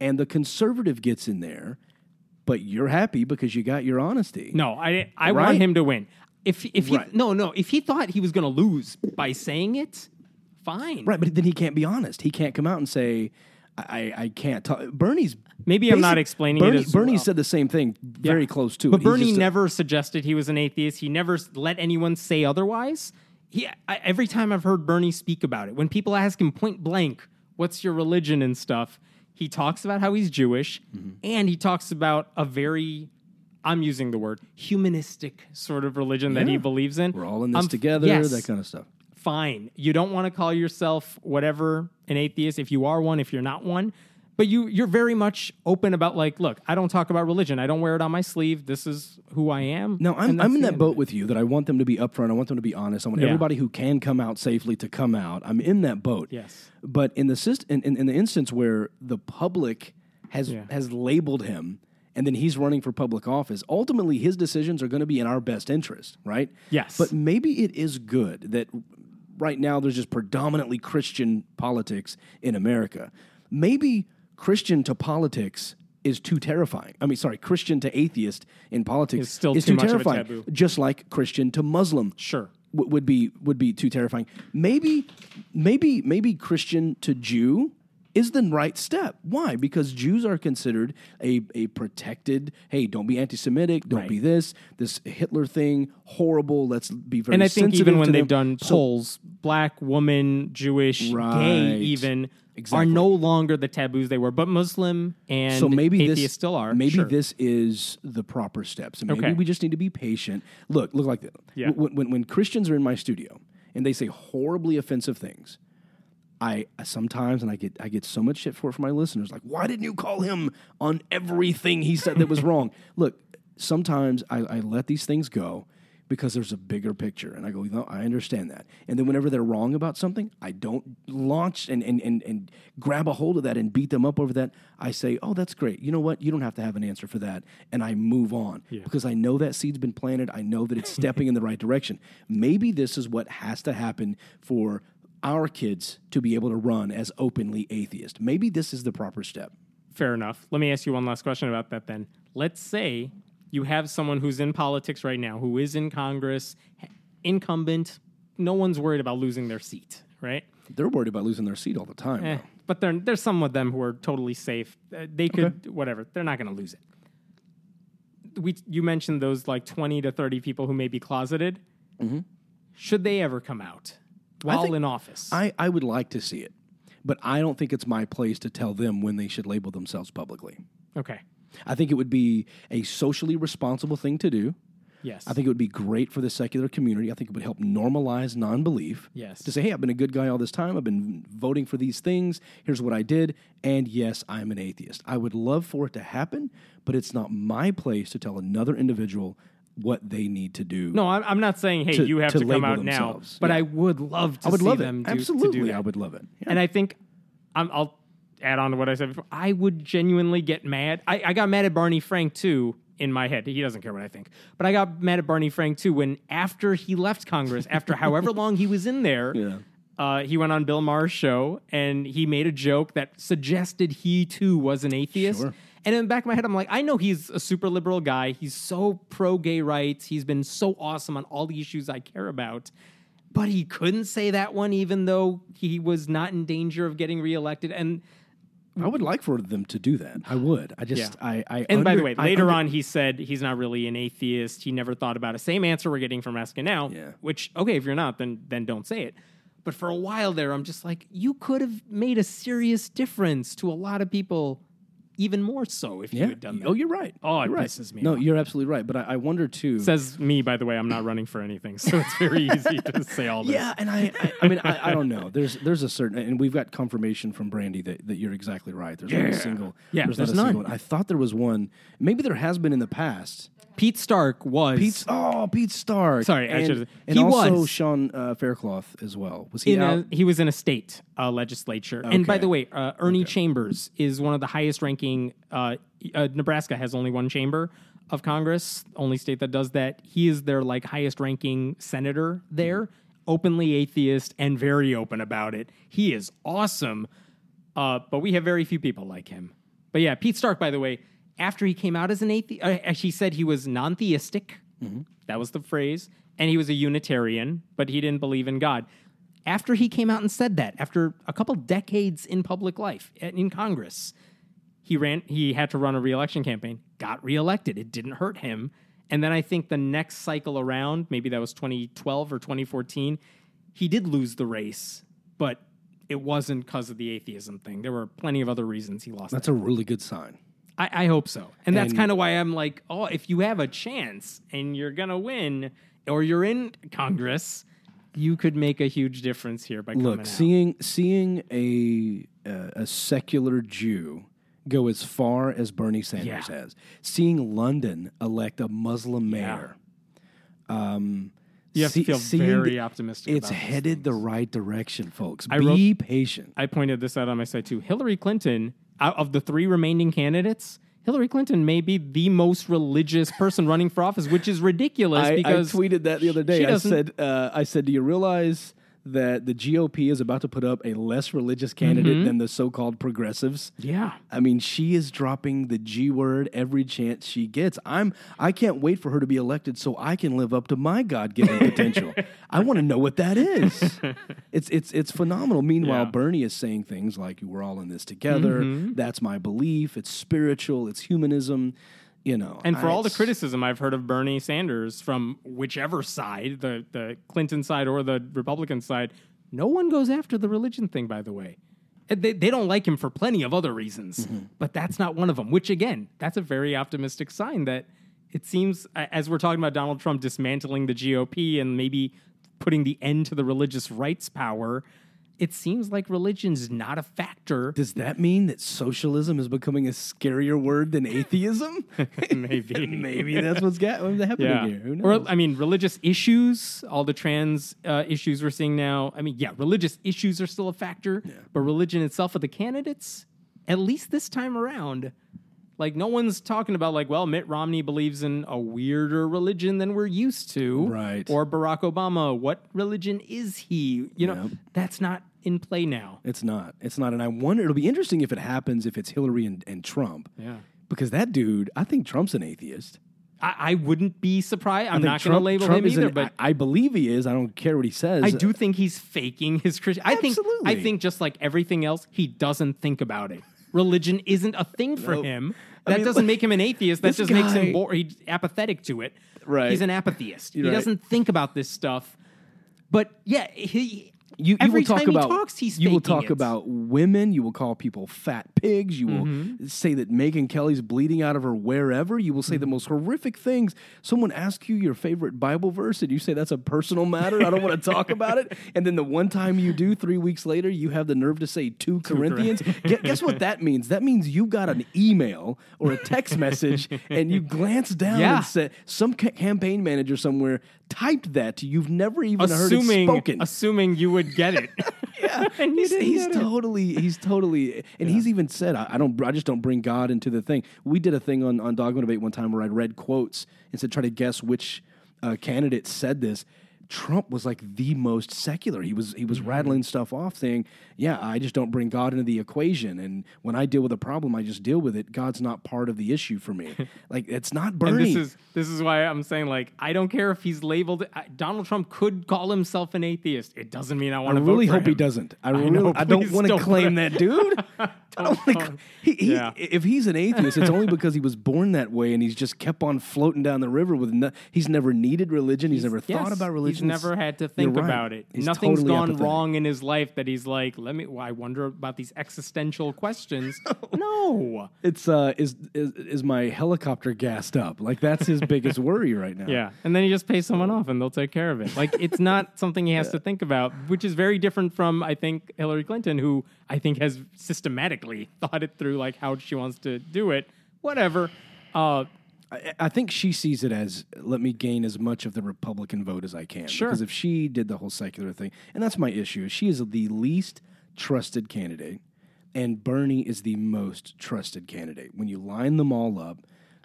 and the conservative gets in there, but you're happy because you got your honesty? No, I want him to win. If he thought he was going to lose by saying it, fine. Right, but then he can't be honest. He can't come out and say, I can't talk. Bernie's... Maybe I'm not explaining it as well. Bernie said the same thing, very close to it. But Bernie never suggested he was an atheist. He never let anyone say otherwise. Every time I've heard Bernie speak about it, when people ask him point blank, what's your religion and stuff? He talks about how he's Jewish, and he talks about a very, I'm using the word, humanistic sort of religion that he believes in. We're all in this together, that kind of stuff. Fine. You don't want to call yourself whatever, an atheist, if you are one, if you're not one. But you're very much open about, like, look, I don't talk about religion. I don't wear it on my sleeve. This is who I am. No, I'm in that boat with you that I want them to be upfront. I want them to be honest. I want everybody who can come out safely to come out. I'm in that boat. Yes. But in the instance where the public has labeled him, and then he's running for public office, ultimately his decisions are going to be in our best interest, right? Yes. But maybe it is good that right now there's just predominantly Christian politics in America. Maybe... Christian to politics is too terrifying. I mean, sorry, Christian to atheist in politics is too terrifying. Much of a taboo. Just like Christian to Muslim, would be too terrifying. Maybe Christian to Jew is the right step. Why? Because Jews are considered a protected, hey, don't be anti-Semitic, don't be this Hitler thing, horrible, let's be very sensitive. And I think even when they've done polls, black, woman, Jewish, gay even, are no longer the taboos they were, but Muslim and atheists still are. Maybe this is the proper steps. Maybe we just need to be patient. Look like this. Yeah. When Christians are in my studio and they say horribly offensive things, I get so much shit for it from my listeners. Like, why didn't you call him on everything he said that was wrong? Look, sometimes I let these things go because there's a bigger picture. And I go, no, I understand that. And then whenever they're wrong about something, I don't launch and grab a hold of that and beat them up over that. I say, oh, that's great. You know what? You don't have to have an answer for that. And I move on because I know that seed's been planted. I know that it's stepping in the right direction. Maybe this is what has to happen for our kids to be able to run as openly atheist. Maybe this is the proper step. Fair enough. Let me ask you one last question about that then. Let's say you have someone who's in politics right now, who is in Congress, incumbent. No one's worried about losing their seat, right? They're worried about losing their seat all the time. But there's some of them who are totally safe. They could, whatever. They're not going to lose it. You mentioned those like 20 to 30 people who may be closeted. Mm-hmm. Should they ever come out? While in office. I would like to see it, but I don't think it's my place to tell them when they should label themselves publicly. Okay. I think it would be a socially responsible thing to do. Yes. I think it would be great for the secular community. I think it would help normalize non-belief. Yes. To say, hey, I've been a good guy all this time. I've been voting for these things. Here's what I did. And yes, I'm an atheist. I would love for it to happen, but it's not my place to tell another individual what they need to do. No, I'm not saying, hey, you have to come out now, but I would love to see them do that. Absolutely, I would love it. Yeah. And I think, I'll add on to what I said before, I would genuinely get mad. I got mad at Barney Frank, too, in my head. He doesn't care what I think. But I got mad at Barney Frank, too, when after he left Congress, after however long he was in there, he went on Bill Maher's show, and he made a joke that suggested he, too, was an atheist. Sure. And in the back of my head, I'm like, I know he's a super liberal guy. He's so pro-gay rights. He's been so awesome on all the issues I care about. But he couldn't say that one, even though he was not in danger of getting reelected. And I would like for them to do that. I would. I just, yeah. By the way, later on, he said he's not really an atheist. He never thought about it. Same answer we're getting from Raskin now, which, okay, if you're not, then don't say it. But for a while there, I'm just like, you could have made a serious difference to a lot of people, even more so if you had done that. Oh, you're right. Oh, it pisses me off. No, you're absolutely right. But I wonder, too... Says me, by the way, I'm not running for anything, so it's very easy to say all this. Yeah, and I mean, I don't know. There's a certain... And we've got confirmation from Brandi that you're exactly right. There's not a single... Yeah, there's not a single. I thought there was one. Maybe there has been in the past. Pete Stark was... Pete Stark. Sorry, I should have... And also Sean Faircloth as well. Was he out? He was in a state legislature. Okay. And by the way, Ernie Chambers is one of the highest-ranking... Nebraska has only one chamber of Congress, only state that does that. He is their highest-ranking senator there, openly atheist and very open about it. He is awesome, but we have very few people like him. But yeah, Pete Stark, by the way... After he came out as an atheist, he said he was non-theistic. Mm-hmm. That was the phrase. And he was a Unitarian, but he didn't believe in God. After he came out and said that, after a couple decades in public life, in Congress, he had to run a re-election campaign, got reelected. It didn't hurt him. And then I think the next cycle around, maybe that was 2012 or 2014, he did lose the race, but it wasn't because of the atheism thing. There were plenty of other reasons he lost. That's a really good sign. I hope so. And that's kind of why I'm like, oh, if you have a chance and you're going to win or you're in Congress, you could make a huge difference here by coming out. Look, seeing a secular Jew go as far as Bernie Sanders has, seeing London elect a Muslim mayor... You have to feel very optimistic about it. It's headed the right direction, folks. Be patient. I pointed this out on my site, too. Hillary Clinton, out of the three remaining candidates, Hillary Clinton may be the most religious person running for office, which is ridiculous. Because I tweeted that the other day. I said, do you realize that the GOP is about to put up a less religious candidate than the so-called progressives? Yeah. I mean, she is dropping the G word every chance she gets. I can't wait for her to be elected so I can live up to my God-given potential. I want to know what that is. It's phenomenal. Meanwhile, Bernie is saying things like, we're all in this together. Mm-hmm. That's my belief. It's spiritual. It's humanism. You know, and for all the criticism I've heard of Bernie Sanders from whichever side, the Clinton side or the Republican side, no one goes after the religion thing, by the way. They don't like him for plenty of other reasons, but that's not one of them, which, again, that's a very optimistic sign that it seems, as we're talking about Donald Trump dismantling the GOP and maybe putting the end to the religious rights power, it seems like religion's not a factor. Does that mean that socialism is becoming a scarier word than atheism? Maybe. Maybe that's what's happening here. Who knows? Or, I mean, religious issues, all the trans issues we're seeing now. I mean, yeah, religious issues are still a factor, but religion itself of the candidates, at least this time around, no one's talking about, well, Mitt Romney believes in a weirder religion than we're used to. Right. Or Barack Obama, what religion is he? You know, that's not in play now. It's not. And I wonder, it'll be interesting if it happens, if it's Hillary and Trump. Yeah. Because that dude, I think Trump's an atheist. I wouldn't be surprised. I'm not going to label Trump him either. But I believe he is. I don't care what he says. I do think he's faking his Christian. I think just like everything else, he doesn't think about it. Religion isn't a thing for him. That doesn't make him an atheist. That just makes him apathetic to it. Right. He's an apatheist. He doesn't think about this stuff. But yeah, every time he talks, he's faking it. You will talk about women. You will call people fat pigs. You will say that Megyn Kelly's bleeding out of her wherever. You will say the most horrific things. Someone asks you your favorite Bible verse, and you say that's a personal matter. I don't want to talk about it. And then the one time you do, 3 weeks later, you have the nerve to say 2 Corinthians. Guess what that means? That means you got an email or a text message, and you glanced down and said, some campaign manager somewhere typed that to you. You've never even heard it spoken. Assuming you would get it. He's totally and he's even said, I just don't bring God into the thing. We did a thing on Dogma Debate one time where I read quotes and said, try to guess which candidate said this. Trump was like the most secular. He was rattling stuff off saying, yeah, I just don't bring God into the equation. And when I deal with a problem, I just deal with it. God's not part of the issue for me. Like, it's not Bernie. And this is why I'm saying, like, I don't care if he's labeled. Donald Trump could call himself an atheist. It doesn't mean I want to vote for him. I really hope he doesn't. I don't want to claim that dude. If he's an atheist, it's only because he was born that way and he's just kept on floating down the river with he's never needed religion. He's never thought about religion. He's never had to think about it. He's Nothing's totally gone apathetic. Wrong in his life that he's like, I wonder about these existential questions. No. It's is my helicopter gassed up? Like, that's his biggest worry right now. Yeah. And then he just pays someone off and they'll take care of it. Like, it's not something he has to think about, which is very different from, I think, Hillary Clinton, who I think has systematically thought it through, like how she wants to do it. Whatever. I think she sees it as, let me gain as much of the Republican vote as I can. Sure. Because if she did the whole secular thing, and that's my issue, she is the least trusted candidate, and Bernie is the most trusted candidate. When you line them all up,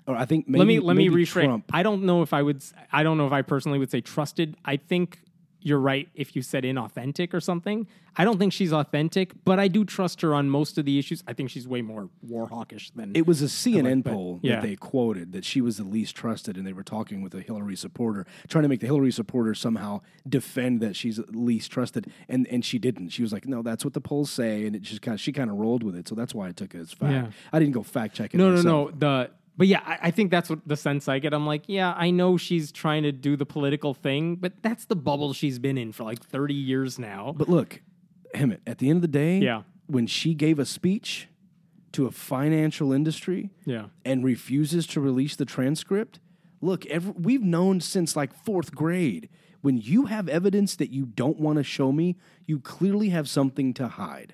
or I think maybe let me rephrase. Trump. I don't know if I personally would say trusted. I think you're right if you said inauthentic or something. I don't think she's authentic, but I do trust her on most of the issues. I think she's way more war hawkish than... It was a CNN poll that they quoted, that she was the least trusted, and they were talking with a Hillary supporter, trying to make the Hillary supporter somehow defend that she's least trusted, and she didn't. She was like, no, that's what the polls say, and it just she kind of rolled with it, so that's why I took it as fact. Yeah. I didn't go fact-check it myself. But yeah, I think that's what the sense I get. I'm like, yeah, I know she's trying to do the political thing, but that's the bubble she's been in for like 30 years now. But look, Hemet, at the end of the day, when she gave a speech to a financial industry and refuses to release the transcript, look, we've known since like fourth grade, when you have evidence that you don't want to show me, you clearly have something to hide.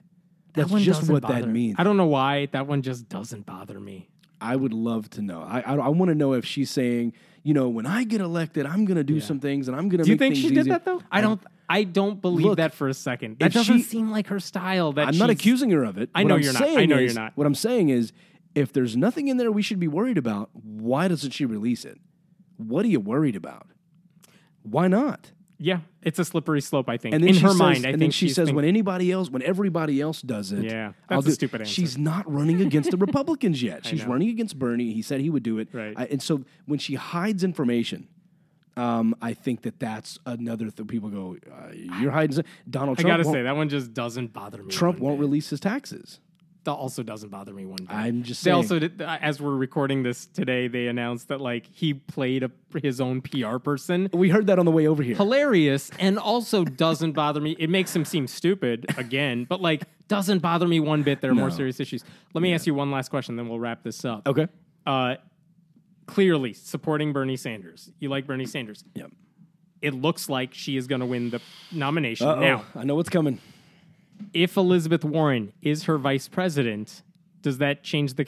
That's just what that means. I don't know why. That one just doesn't bother me. I would love to know. I want to know if she's saying, you know, when I get elected, I'm going to do some things and I'm going to make things easier. Do you think she did that, though? I don't believe that for a second. That doesn't seem like her style. I'm not accusing her of it. I know you're not. I know you're not. What I'm saying is, if there's nothing in there we should be worried about, why doesn't she release it? What are you worried about? Why not? Yeah, it's a slippery slope, I think. In her mind, I think. And then she says, when everybody else does it, that's a stupid answer. She's not running against the Republicans yet. She's running against Bernie. He said he would do it. Right. And so when she hides information, I think that's another thing. People go, you're hiding. Donald Trump. I got to say, that one just doesn't bother me. Trump won't release his taxes. That also doesn't bother me one bit. I'm just saying. They also did, as we're recording this today, they announced that like he played his own PR person. We heard that on the way over here. Hilarious, and also doesn't bother me. It makes him seem stupid again, but like doesn't bother me one bit. There are more serious issues. Let me ask you one last question, then we'll wrap this up. Okay. Clearly supporting Bernie Sanders. You like Bernie Sanders. Yep. It looks like she is going to win the nomination. Uh-oh. Now I know what's coming. If Elizabeth Warren is her vice president, does that change the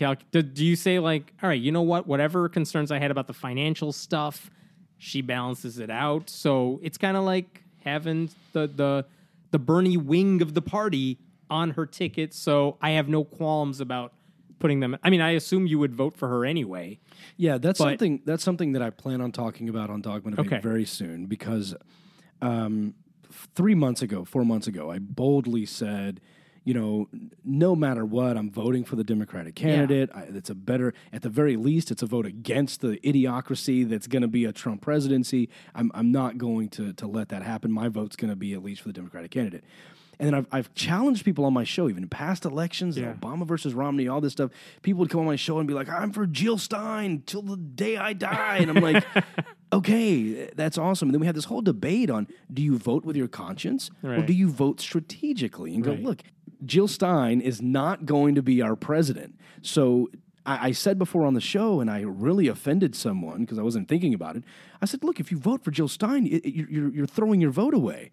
do you say, like, all right, you know what? Whatever concerns I had about the financial stuff, she balances it out. So it's kind of like having the Bernie wing of the party on her ticket. So I have no qualms about putting them. I mean, I assume you would vote for her anyway. Yeah, that's something that I plan on talking about on Dogma Debate very soon, because 4 months ago, I boldly said, you know, no matter what, I'm voting for the Democratic candidate. It's at the very least, it's a vote against the idiocracy that's going to be a Trump presidency. I'm not going to let that happen. My vote's going to be at least for the Democratic candidate. And then I've challenged people on my show, even in past elections, Obama versus Romney, all this stuff. People would come on my show and be like, I'm for Jill Stein till the day I die. And I'm like, okay, that's awesome. And then we had this whole debate on, do you vote with your conscience or do you vote strategically? And go, look, Jill Stein is not going to be our president. So I said before on the show, and I really offended someone because I wasn't thinking about it. I said, look, if you vote for Jill Stein, you're throwing your vote away.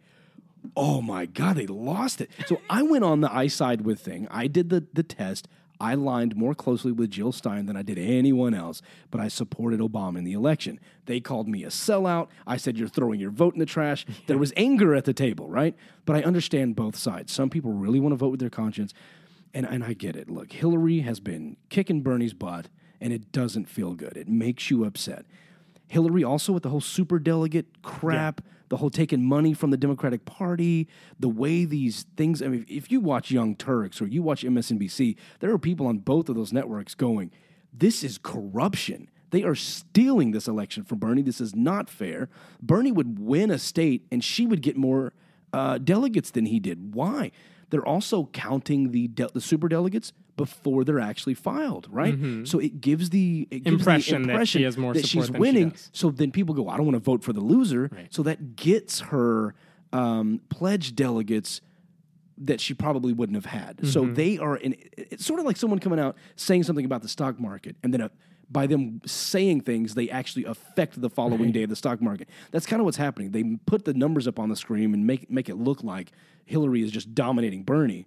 Oh my God, they lost it. So I went on the I side with thing. I did the test. I lined more closely with Jill Stein than I did anyone else, but I supported Obama in the election. They called me a sellout. I said, you're throwing your vote in the trash. There was anger at the table, right? But I understand both sides. Some people really want to vote with their conscience, and I get it. Look, Hillary has been kicking Bernie's butt, and it doesn't feel good. It makes you upset. Hillary also with the whole superdelegate crap, the whole taking money from the Democratic Party, the way these things, I mean, if you watch Young Turks or you watch MSNBC, there are people on both of those networks going, this is corruption. They are stealing this election from Bernie. This is not fair. Bernie would win a state and she would get more delegates than he did. Why? They're also counting the superdelegates before they're actually filed, right? Mm-hmm. So it gives the impression that she has more support she's winning. She does. So then people go, I don't want to vote for the loser. Right. So that gets her pledged delegates that she probably wouldn't have had. Mm-hmm. So they are it's sort of like someone coming out saying something about the stock market, and then by them saying things, they actually affect the following day of the stock market. That's kind of what's happening. They put the numbers up on the screen and make it look like Hillary is just dominating Bernie.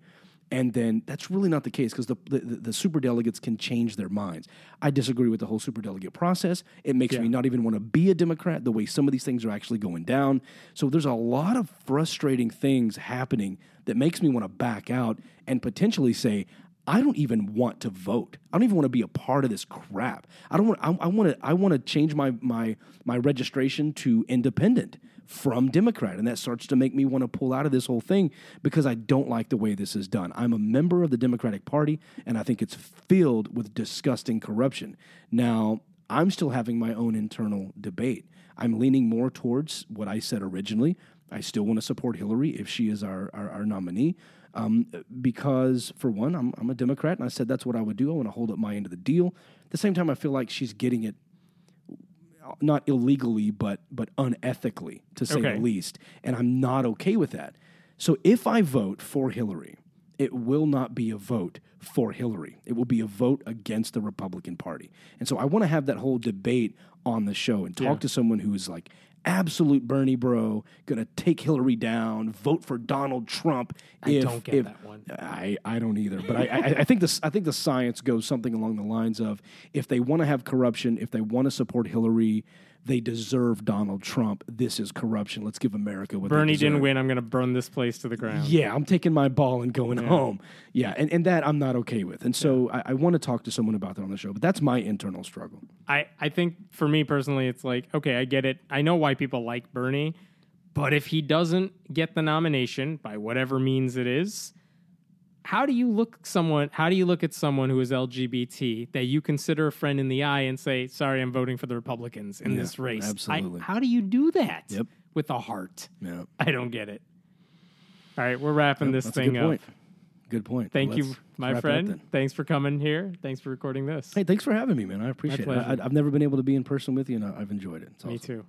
And then that's really not the case because the superdelegates can change their minds. I disagree with the whole superdelegate process. It makes me not even want to be a Democrat the way some of these things are actually going down. So there's a lot of frustrating things happening that makes me want to back out and potentially say, I don't even want to vote. I don't even want to be a part of this crap. I want to change my registration to independent from Democrat, and that starts to make me want to pull out of this whole thing because I don't like the way this is done. I'm a member of the Democratic Party, and I think it's filled with disgusting corruption. Now, I'm still having my own internal debate. I'm leaning more towards what I said originally. I still want to support Hillary if she is our nominee. Because, for one, I'm a Democrat, and I said that's what I would do. I want to hold up my end of the deal. At the same time, I feel like she's getting it not illegally, but unethically, to say the least, and I'm not okay with that. So if I vote for Hillary, it will not be a vote for Hillary. It will be a vote against the Republican Party. And so I want to have that whole debate on the show and talk to someone who is like, absolute Bernie bro, gonna take Hillary down, vote for Donald Trump. I don't get that one. I don't either. But I think the science goes something along the lines of, if they want to have corruption, if they want to support Hillary, they deserve Donald Trump. This is corruption. Let's give America what Bernie didn't win. I'm going to burn this place to the ground. Yeah, I'm taking my ball and going home. Yeah, and that I'm not okay with. And so I want to talk to someone about that on the show, but that's my internal struggle. I think for me personally, it's like, okay, I get it. I know why people like Bernie, but if he doesn't get the nomination by whatever means it is, how do you look at someone who is LGBT that you consider a friend in the eye and say, sorry, I'm voting for the Republicans in this race? Absolutely. How do you do that with a heart? Yep. I don't get it. All right, we're wrapping this thing up. Good point. Thank you, my friend. Thanks for coming here. Thanks for recording this. Hey, thanks for having me, man. I appreciate it. I've never been able to be in person with you, and I've enjoyed it. It's awesome. Me too.